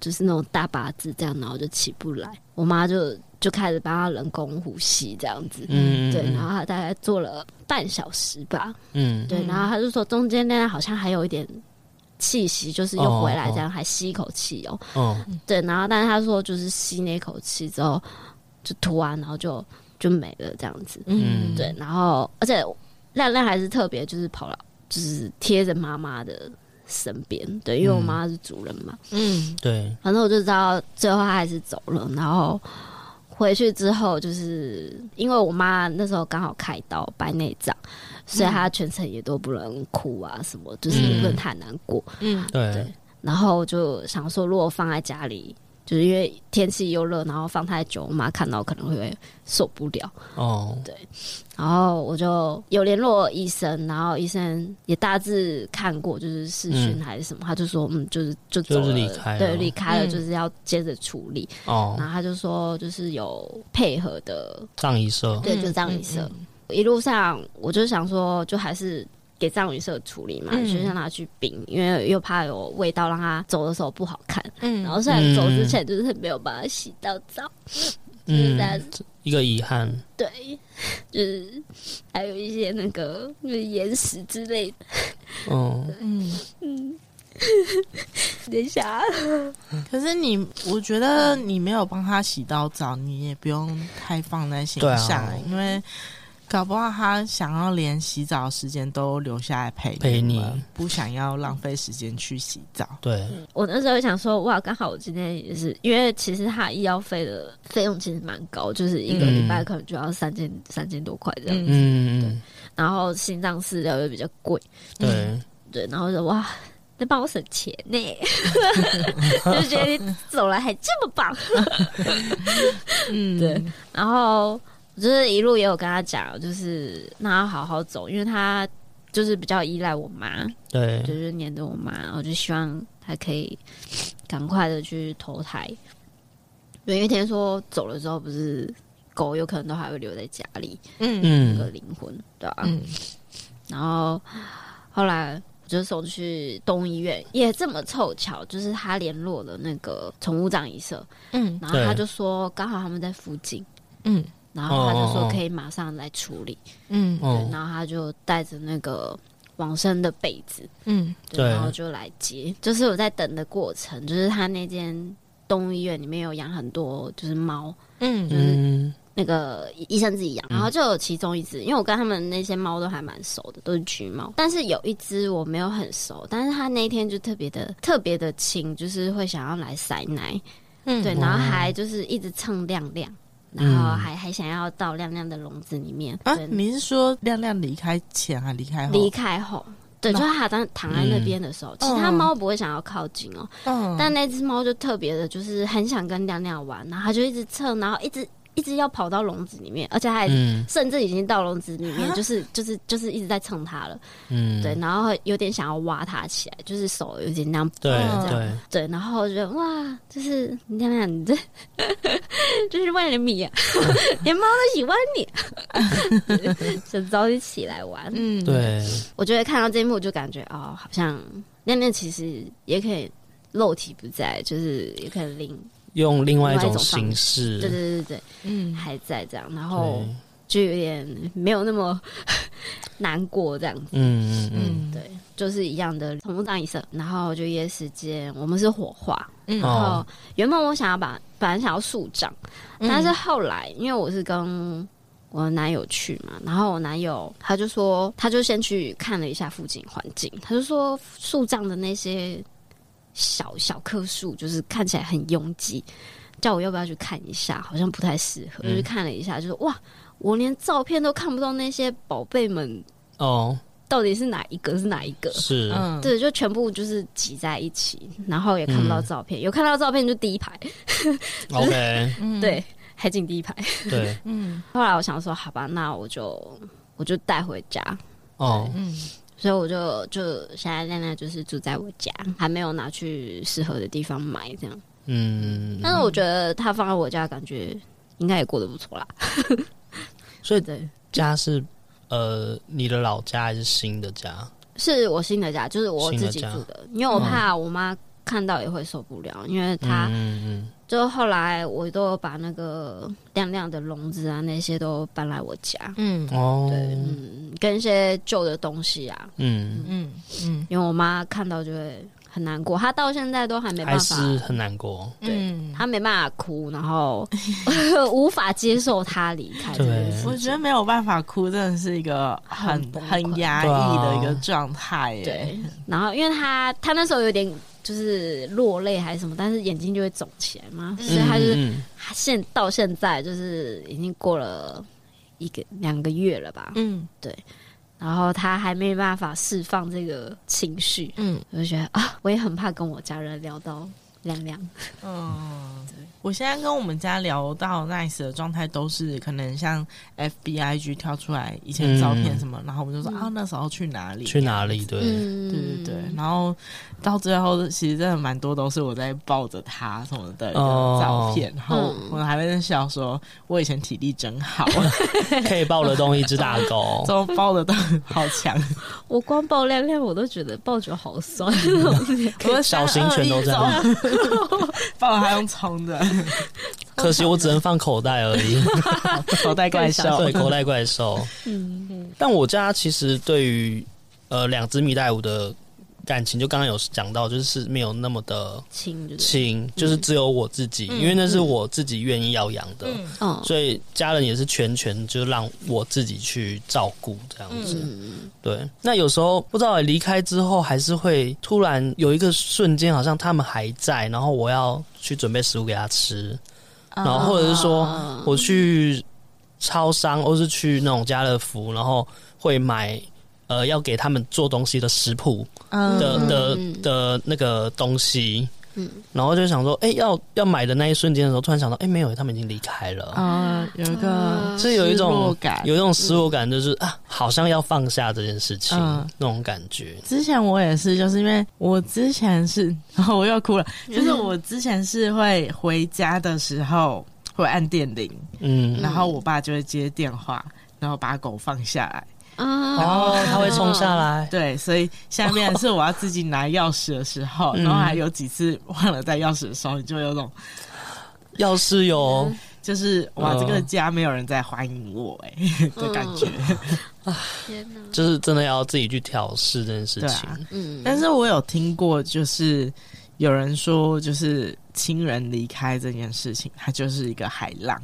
就是那种大八字这样，然后就起不来。我妈就开始帮她人工呼吸这样子，对。然后她大概做了半小时吧，对。然后她就说中间呢好像还有一点气息，就是又回来这样，还吸一口气哦，对。然后但是她说就是吸那口气之后就吐完，然后就没了这样子，对。然后而且亮亮还是特别就是跑了，就是贴着妈妈的。身边，对，因为我妈是主人嘛，对，反正我就知道最后她还是走了。然后回去之后，就是因为我妈那时候刚好开刀白内障，所以她全程也都不能哭啊什么，就是不能太难过，对。然后就想说，如果放在家里，就是因为天气又热，然后放太久，我妈看到可能会受不了。哦，对，然后我就有联络医生，然后医生也大致看过，就是视讯还是什么，他就说，就走了，离开了，对，离开了，就是要接着处理。哦，然后他就说，就是有配合的葬仪社，对，就葬仪社。一路上我就想说，就还是。给葬仪社处理嘛，就让他去冰，因为又怕有味道，让他走的时候不好看。然后虽然走之前就是没有把他洗到澡，就是一个遗憾。对，就是还有一些那个岩石之类的。哦，等一下，可是我觉得你没有帮他洗到澡，你也不用太放在心上，因为。搞不好他想要连洗澡时间都留下来陪你，不想要浪费时间去洗澡。对，我那时候想说，哇，刚好我今天也是，因为其实他医药费的费用其实蛮高，就是一个礼拜可能就要3000多块这样子。嗯对，然后心脏饲料又比较贵。对、嗯、对，然后就哇。你帮我省钱呢、欸，就觉得你走来还这么棒，嗯，对。然后就是一路也有跟他讲，就是让他好好走，因为他就是比较依赖我妈，对，就是黏着我妈，然后就希望他可以赶快的去投胎。因为听说走了之后，不是狗有可能都还会留在家里，嗯，那个灵魂，对吧、啊？嗯。然后后来。就送去动物医院，也这么凑巧，就是他联络了那个宠物葬仪社，嗯，然后他就说刚好他们在附近，嗯，然后他就说可以马上来处理，嗯，对，然后他就带着那个往生的被子，嗯，对，然后就来接。就是我在等的过程，就是他那间动物医院里面有养很多就是猫，嗯，就是那个医生自己养，然后就有其中一只，因为我跟他们那些猫都还蛮熟的，都是橘猫，但是有一只我没有很熟，但是他那天就特别的亲，就是会想要来塞奶，嗯，对，然后还就是一直蹭亮亮，然后还想要到亮亮的笼子里面。啊，你是说亮亮离开前还离开后？离开后。对，就是他躺在那边的时候，其他猫不会想要靠近哦，但那只猫就特别的，就是很想跟亮亮玩，然后他就一直蹭，然后一直要跑到笼子里面，而且还甚至已经到笼子里面，就是一直在蹭他了，嗯，对，然后有点想要挖他起来，就是手有点那样，对对对，然后就哇，就是你看看你这，就是万人迷啊，连猫都喜欢你，想早点起来玩，嗯，对，我觉得看到这一幕就感觉哦，好像那边其实也可以肉体不在，就是也可以用另外一种形式，对对对对，嗯，还在这样，然后就有点没有那么难过这样子，嗯嗯嗯，对，就是一样的宠物葬仪社，然后就夜时间，我们是火化，嗯，然后原本我想要本来想要树葬，但是后来因为我是跟我男友去嘛，然后我男友他就说，他就先去看了一下附近环境，他就说树葬的那些。小棵树就是看起来很拥挤，叫我要不要去看一下，好像不太适合，就是看了一下，就是哇，我连照片都看不到那些宝贝们哦，到底是哪一个是哪一个，是，对，就全部就是挤在一起，然后也看不到照片，有看到照片就第一排OK 对，还进第一排对，嗯，后来我想说好吧，那我就带回家哦，嗯，所以我就现在亮亮就是住在我家，还没有拿去适合的地方买这样。嗯，但是我觉得他放在我家，感觉应该也过得不错啦。所以家是你的老家还是新的家？是我新的家，就是我自己住的，因为我怕我妈看到也会受不了，因为她就后来我都把那个亮亮的笼子啊那些都搬来我家，嗯哦，对，嗯，跟一些旧的东西啊，嗯嗯嗯，因为我妈看到就会很难过，她到现在都还没办法，还是很难过，对，她没办法哭，然后无法接受她离开这件事情。我觉得没有办法哭，真的是一个很压抑的一个状态，对。然后因为她那时候有点。就是落泪还是什么，但是眼睛就会肿起来嘛，所以他就是到现在就是已经过了2个月了吧，嗯，对，然后他还没办法释放这个情绪，嗯，我就觉得啊，我也很怕跟我家人聊到亮亮，嗯，对，我现在跟我们家聊到 nice 的状态都是可能像 FBIG 跳出来以前照片什么，然后我们就说啊那时候去哪里，对，对对对，然后到最后其实真的蛮多都是我在抱着他什么的照片，然后我还会在笑说我以前体力真好可以抱得动一只大狗都抱得动好强，我光抱亮亮我都觉得抱着好酸我小型犬都这样抱还用冲的，可惜我只能放口袋而已口袋怪兽。但我家其实对于两只米袋鼯的感情就刚刚有讲到，就是没有那么的亲，就是只有我自己，因为那是我自己愿意要养的，所以家人也是全权就让我自己去照顾这样子。对，那有时候不知道离开之后，还是会突然有一个瞬间，好像他们还在，然后我要去准备食物给他吃，然后或者是说我去超商，或是去那种家乐福，然后会买。要给他们做东西的食谱的那个东西，然后就想说，要买的那一瞬间的时候，突然想到，没有，他们已经离开了啊，有一个是有一种感，有一种失落感，就是啊，好像要放下这件事情那种感觉。之前我也是，就是因为我之前是，然后我又哭了，就是我之前是会回家的时候会按电铃，然后我爸就会接电话，然后把狗放下来。然后他会冲下来，对，所以下面是我要自己拿钥匙的时候，然后还有几次忘了带钥匙的时候，你就有种钥匙有，就是哇，这个家没有人在欢迎我的感觉，天哪，就是真的要自己去调试这件事情。但是我有听过，就是有人说，就是亲人离开这件事情，它就是一个海浪，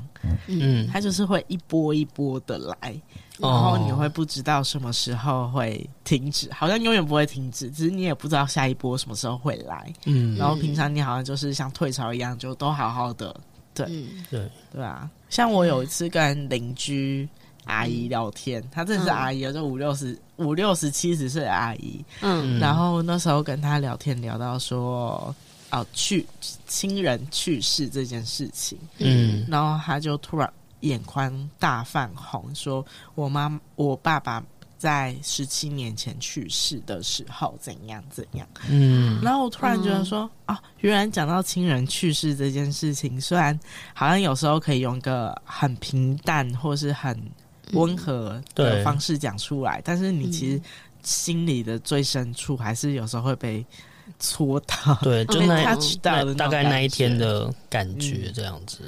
它就是会一波一波的来。然后你会不知道什么时候会停止，好像永远不会停止，只是你也不知道下一波什么时候会来。然后平常你好像就是像退潮一样，就都好好的。对，对啊。像我有一次跟邻居阿姨聊天，她真的是阿姨，就五六十七十岁的阿姨。然后那时候跟她聊天，聊到说，亲人去世这件事情。然后她就突然。眼眶大泛红，说我爸爸在17年前去世的时候怎样怎样。然后我突然觉得说，原来讲到亲人去世这件事情，虽然好像有时候可以用一个很平淡或是很温和的方式讲出来，但是你其实心里的最深处还是有时候会被戳到，对，就那大概那一天的感觉这样子，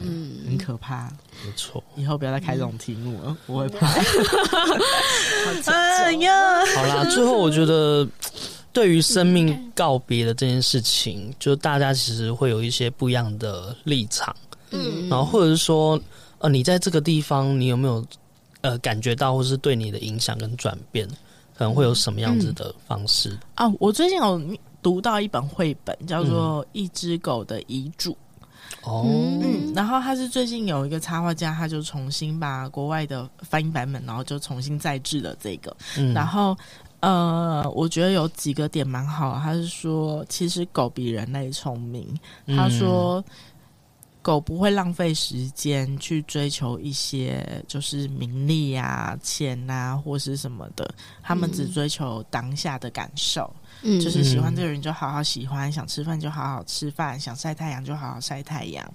很可怕，没错。以后不要再开这种题目了，我会怕。哎呀，好啦，最后我觉得对于生命告别的这件事情，就大家其实会有一些不一样的立场，然后或者是说，你在这个地方，你有没有感觉到，或是对你的影响跟转变，可能会有什么样子的方式啊？我最近有读到一本绘本，叫做《一只狗的遗嘱》。然后他是最近有一个插画家，他就重新把国外的翻译版本，然后就重新再制了这个。然后我觉得有几个点蛮好的，他是说，其实狗比人类聪明。他说，狗不会浪费时间去追求一些就是名利啊、钱啊或是什么的，他们只追求当下的感受。就是喜欢这个人就好好喜欢，想吃饭就好好吃饭，想晒太阳就好好晒太阳。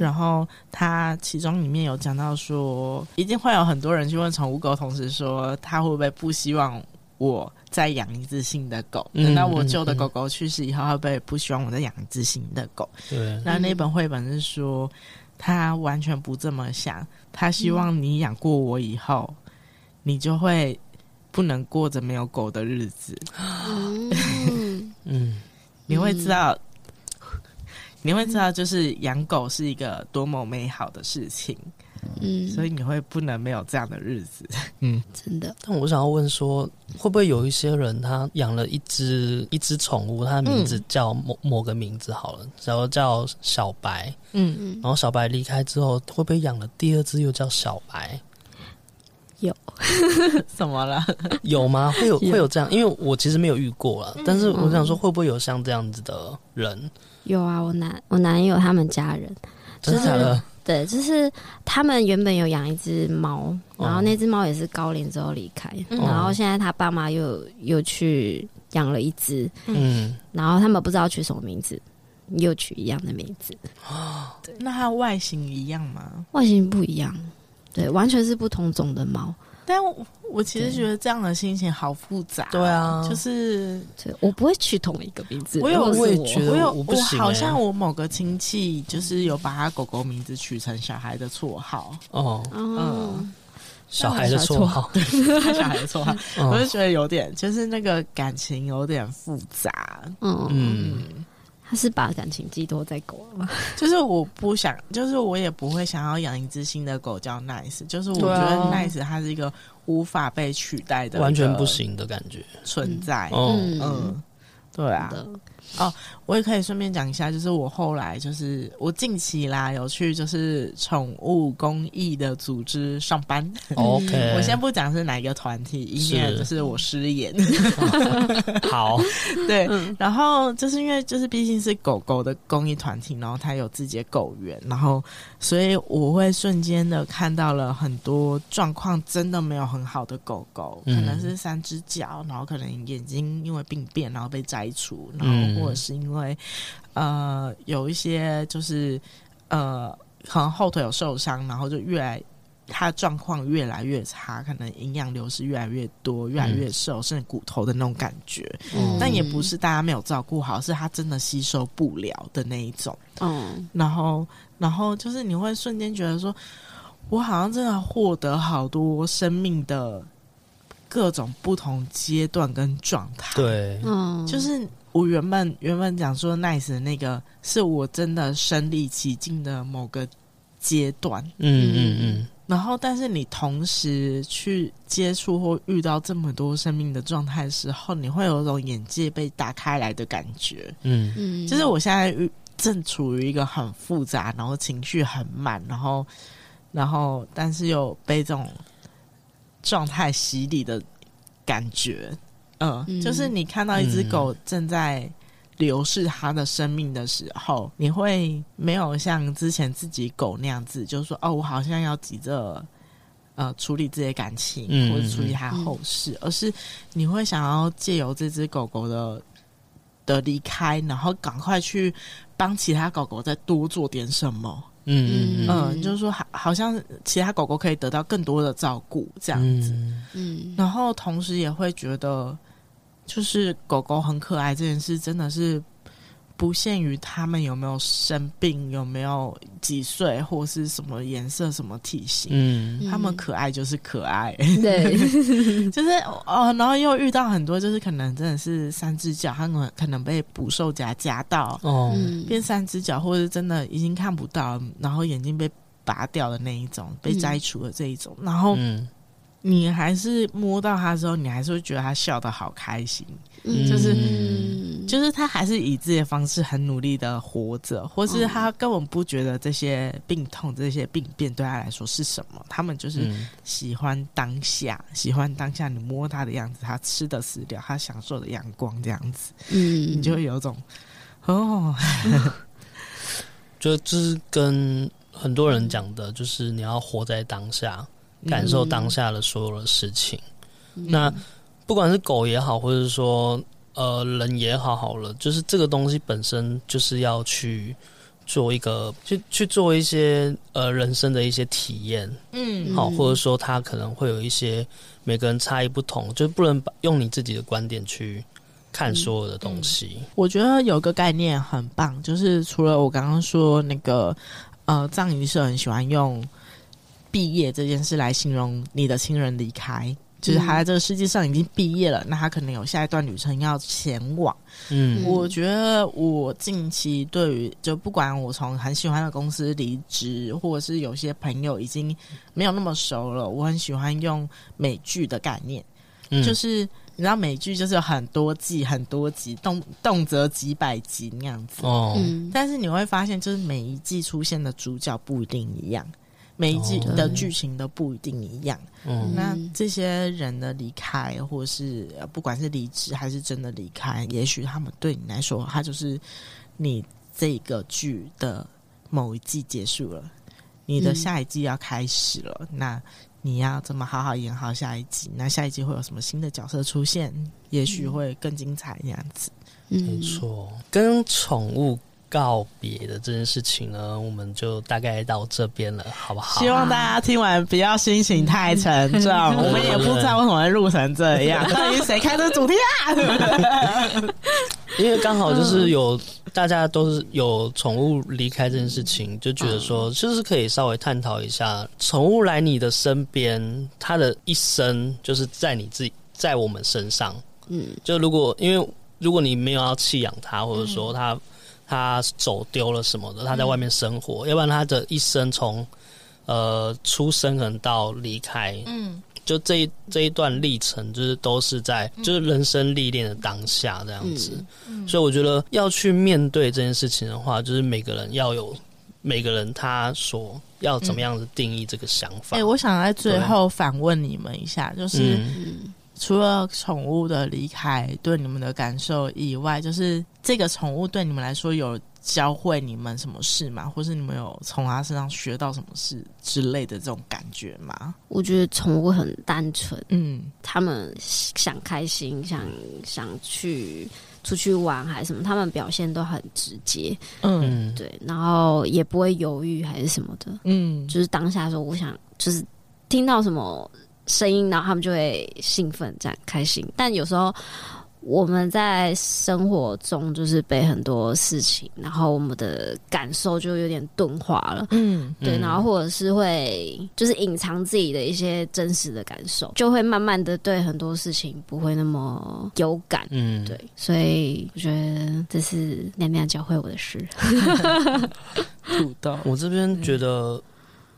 然后他其中里面有讲到说，一定会有很多人去问宠物狗，同时说他会不会不希望我再养一只新的狗，等到我旧的狗狗去世以后，他会不会不希望我再养一只新的狗。那本绘本是说，他完全不这么想，他希望你养过我以后，你就会不能过着没有狗的日子。你会知道，就是养狗是一个多么美好的事情。所以你会不能没有这样的日子。真的。但我想要问说，会不会有一些人他养了一只宠物，他的名字叫某个名字好了，然后叫小白。然后小白离开之后，会不会养了第二只又叫小白？有什么了？有吗？会有这样？因为我其实没有遇过了，但是我想说，会不会有像这样子的人？有啊，我男友他们家人，真的假的？对，就是他们原本有养一只猫，然后那只猫也是高龄之后离开，然后现在他爸妈又去养了一只，然后他们不知道取什么名字。又取一样的名字。那它外形一样吗？外形不一样。对，完全是不同种的猫。但我其实觉得这样的心情好复杂。对啊，就是我不会取同一个名字。我好像我某个亲戚就是有把他狗狗名字取成小孩的绰号。小孩的绰号，对，小孩的绰号，我就觉得有点，就是那个感情有点复杂。嗯，他是把感情寄托在狗了吗？就是我不想，就是我也不会想要养一只新的狗叫 Nice， 就是我觉得 Nice 它是一个无法被取代的，完全不行的感觉存在。嗯，对啊。哦，我也可以顺便讲一下，就是我后来就是我近期啦有去就是宠物公益的组织上班。OK， 我先不讲是哪一个团体，以免就是我失言。好，对，然后就是因为就是毕竟是狗狗的公益团体，然后它有自己的狗园，然后所以我会瞬间的看到了很多状况，真的没有很好的狗狗，可能是三只脚，然后可能眼睛因为病变然后被摘除，然后。或者是因为有一些就是可能后腿有受伤，然后就越来他的状况越来越差，可能营养流失越来越多，越来越瘦，甚至骨头的那种感觉。但也不是大家没有照顾好，是他真的吸收不了的那一种。然后就是你会瞬间觉得说，我好像真的获得好多生命的各种不同阶段跟状态。对，就是。我原本讲说 Nice 的那个是我真的身临其境的某个阶段，然后但是你同时去接触或遇到这么多生命的状态的时候，你会有一种眼界被打开来的感觉。就是我现在正处于一个很复杂，然后情绪很满，然后但是又被这种状态洗礼的感觉。就是你看到一只狗正在流逝它的生命的时候，你会没有像之前自己狗那样子，就是说哦，我好像要急着处理自己的感情，或者处理它后事，而是你会想要借由这只狗狗的离开，然后赶快去帮其他狗狗再多做点什么。就是说好像其他狗狗可以得到更多的照顾这样子。然后同时也会觉得，就是狗狗很可爱这件事真的是不限于他们有没有生病，有没有几岁，或是什么颜色什么体型。他们可爱就是可爱。对。就是然后又遇到很多就是可能真的是三只脚，他们可能被捕兽夹夹到变三只脚，或是真的已经看不到，然后眼睛被拔掉的那一种，被摘除的这一种。然后你还是摸到他的时候，你还是会觉得他笑得好开心。就是他还是以自己的方式很努力的活着，或是他根本不觉得这些病痛这些病变对他来说是什么，他们就是喜欢当下，你摸他的样子，他吃的饲料，他享受的阳光这样子。你就会有种就是跟很多人讲的，就是你要活在当下，感受当下的所有的事情。那不管是狗也好，或者说人也好，好了，就是这个东西本身就是要去做一个，去做一些人生的一些体验。好，或者说它可能会有一些每个人差异不同，就是不能用你自己的观点去看所有的东西。我觉得有个概念很棒，就是除了我刚刚说那个葬仪社很喜欢用毕业这件事来形容你的亲人离开。就是他在这个世界上已经毕业了，那他可能有下一段旅程要前往。我觉得我近期对于就不管我从很喜欢的公司离职，或者是有些朋友已经没有那么熟了，我很喜欢用美剧的概念。就是你知道美剧就是有很多季很多集，动辄几百集那样子。但是你会发现，就是每一季出现的主角不一定一样，每一季的剧情都不一定一样。那这些人的离开，或是不管是离职还是真的离开，也许他们对你来说，他就是你这个剧的某一季结束了，你的下一季要开始了。那你要怎么好好演好下一季？那下一季会有什么新的角色出现？也许会更精彩那样子。没错，跟宠物告别的这件事情呢，我们就大概到这边了，好不好？希望大家听完不要心情太沉重。我们也不知道为什么会录成这样，到底谁开这主题啊？因为刚好就是有大家都是有宠物离开这件事情，就觉得说就是可以稍微探讨一下，宠物来你的身边，它的一生就是在你自己，在我们身上。嗯，就如果因为如果你没有要弃养它，或者说它走丢了什么的，它在外面生活，要不然它的一生从出生可能到离开，嗯。就这一段历程，就是都是在就是人生历练的当下这样子，所以我觉得要去面对这件事情的话，就是每个人要有每个人他所要怎么样子定义这个想法。我想在最后反问你们一下，就是除了宠物的离开对你们的感受以外，就是这个宠物对你们来说有教会你们什么事吗？或是你们有从他身上学到什么事之类的这种感觉吗？我觉得宠物很单纯，他们想开心，想去出去玩还是什么，他们表现都很直接，对，然后也不会犹豫还是什么的，就是当下说我想就是听到什么声音，然后他们就会兴奋这样开心。但有时候我们在生活中就是被很多事情，然后我们的感受就有点钝化了，对，然后或者是会就是隐藏自己的一些真实的感受，就会慢慢的对很多事情不会那么有感，对，所以我觉得这是娘娘教会我的事。我这边觉得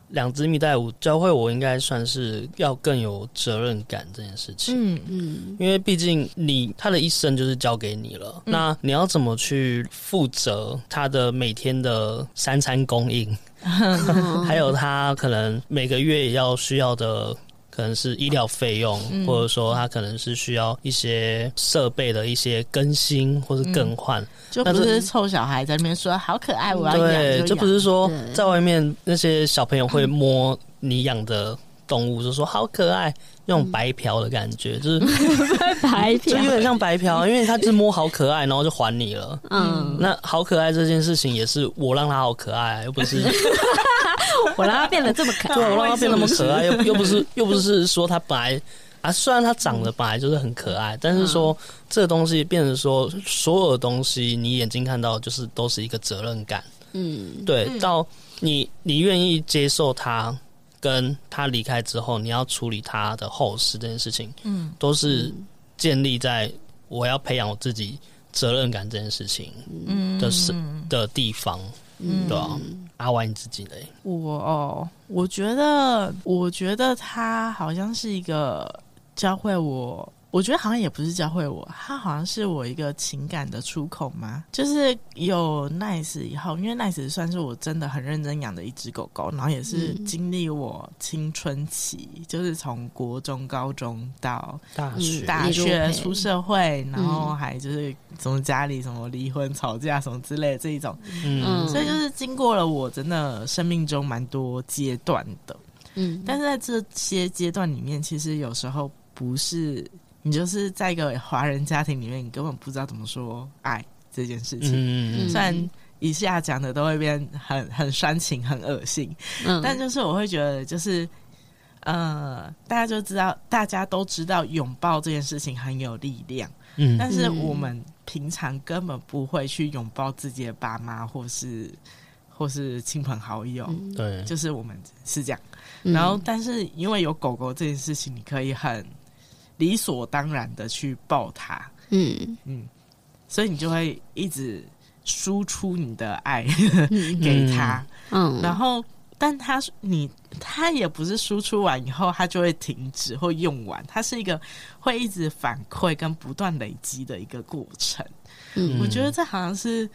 两只蜜袋鼯教会我应该算是要更有责任感这件事情，因为毕竟他的一生就是交给你了，那你要怎么去负责他的每天的三餐供应，还有他可能每个月也要需要的可能是医疗费用，或者说他可能是需要一些设备的一些更新或是更换，就不是臭小孩在那边说好可爱我要养，对，就不是说在外面那些小朋友会摸你养的动物就说好可爱，那种白嫖的感觉，就是白嫖，就有点像白嫖，因为他就是摸好可爱，然后就还你了。那好可爱这件事情也是我让他好可爱，又不是我让他变得这么可爱，对，我让他变那么可爱，又不是说他本来啊，虽然他长得本来就是很可爱，但是说这个东西变成说所有东西你眼睛看到就是都是一个责任感，对，到你愿意接受他。跟他离开之后，你要处理他的后事这件事情，都是建立在我要培养我自己责任感这件事情的地方，对吧？阿歪你自己嘞？我觉得他好像是一个教会我。我觉得好像也不是教会我，他好像是我一个情感的出口嘛。就是有 Nice 以后，因为 Nice 算是我真的很认真养的一只狗狗，然后也是经历我青春期，就是从国中、高中到大学出社会，然后还就是从家里什么离婚、吵架什么之类的这一种，所以就是经过了我真的生命中蛮多阶段的，但是在这些阶段里面，其实有时候不是。你就是在一个华人家庭里面，你根本不知道怎么说爱这件事情。虽然以下讲的都会变很煽情、很恶心，但就是我会觉得，就是大家都知道拥抱这件事情很有力量，但是我们平常根本不会去拥抱自己的爸妈或是亲朋好友，对，就是我们是这样。然后，但是因为有狗狗这件事情，你可以很。理所当然的去抱它，所以你就会一直输出你的爱给他，然后，但他也不是输出完以后他就会停止或用完，它是一个会一直反馈跟不断累积的一个过程。我觉得这好像是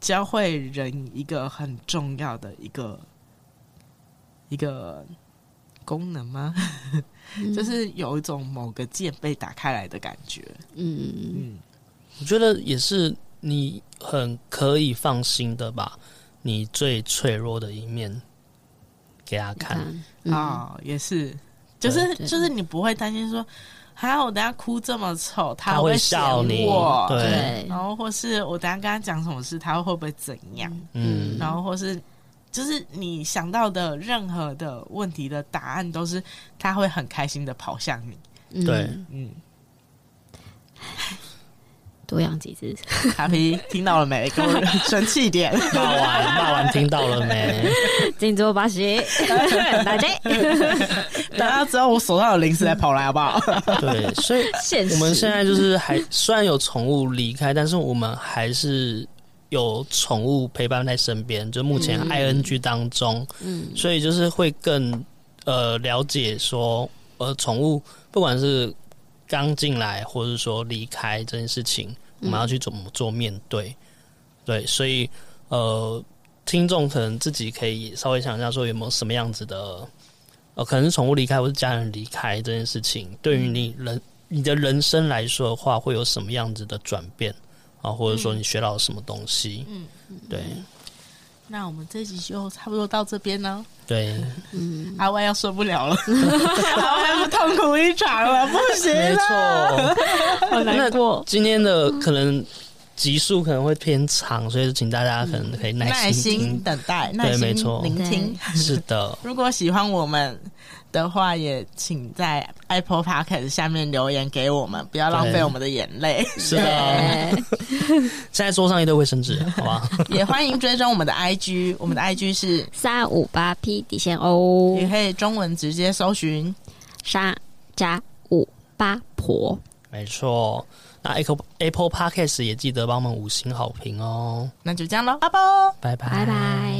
教会人一个很重要的一个。功能吗？就是有一种某个键被打开来的感觉。我觉得也是你很可以放心的把你最脆弱的一面给他看也是，就是你不会担心说，啊，我等下哭这么丑，他会笑你，对，然后或是我等下跟他讲什么事，他会不会怎样？然后或是。就是你想到的任何的问题的答案，都是他会很开心的跑向你。对，多养几只。哈皮听到了没？给我生气一点。骂完听到了没？金州巴西，大家大家知道我手上有零食才跑来好不好？对，所以我们现在就是还虽然有宠物离开，但是我们还是有宠物陪伴在身边，就目前 ING 当中，所以就是会更了解说宠物不管是刚进来或是说离开这件事情，我们要去怎么做面对？对，所以听众可能自己可以稍微想一下，说有没有什么样子的可能是宠物离开或是家人离开这件事情，对于你的人生来说的话，会有什么样子的转变？啊，或者说你学到什么东西？对。那我们这集就差不多到这边呢。对，阿歪要受不了了，阿歪痛苦一场了，不行了，没错，好难过。今天的可能集数可能会偏长，所以请大家可能可以耐心等待，耐心聆听。是的，如果喜欢我们的话，也请在 Apple Podcast 下面留言给我们，不要浪费我们的眼泪。是的，现在桌上一堆卫生纸，好吧？也欢迎追踪我们的 IG， 我们的 IG 是358P_O， 也可以中文直接搜寻沙加五八婆。没错，那 Apple Podcast 也记得帮我们5星好评哦。那就这样咯，拜拜，拜拜。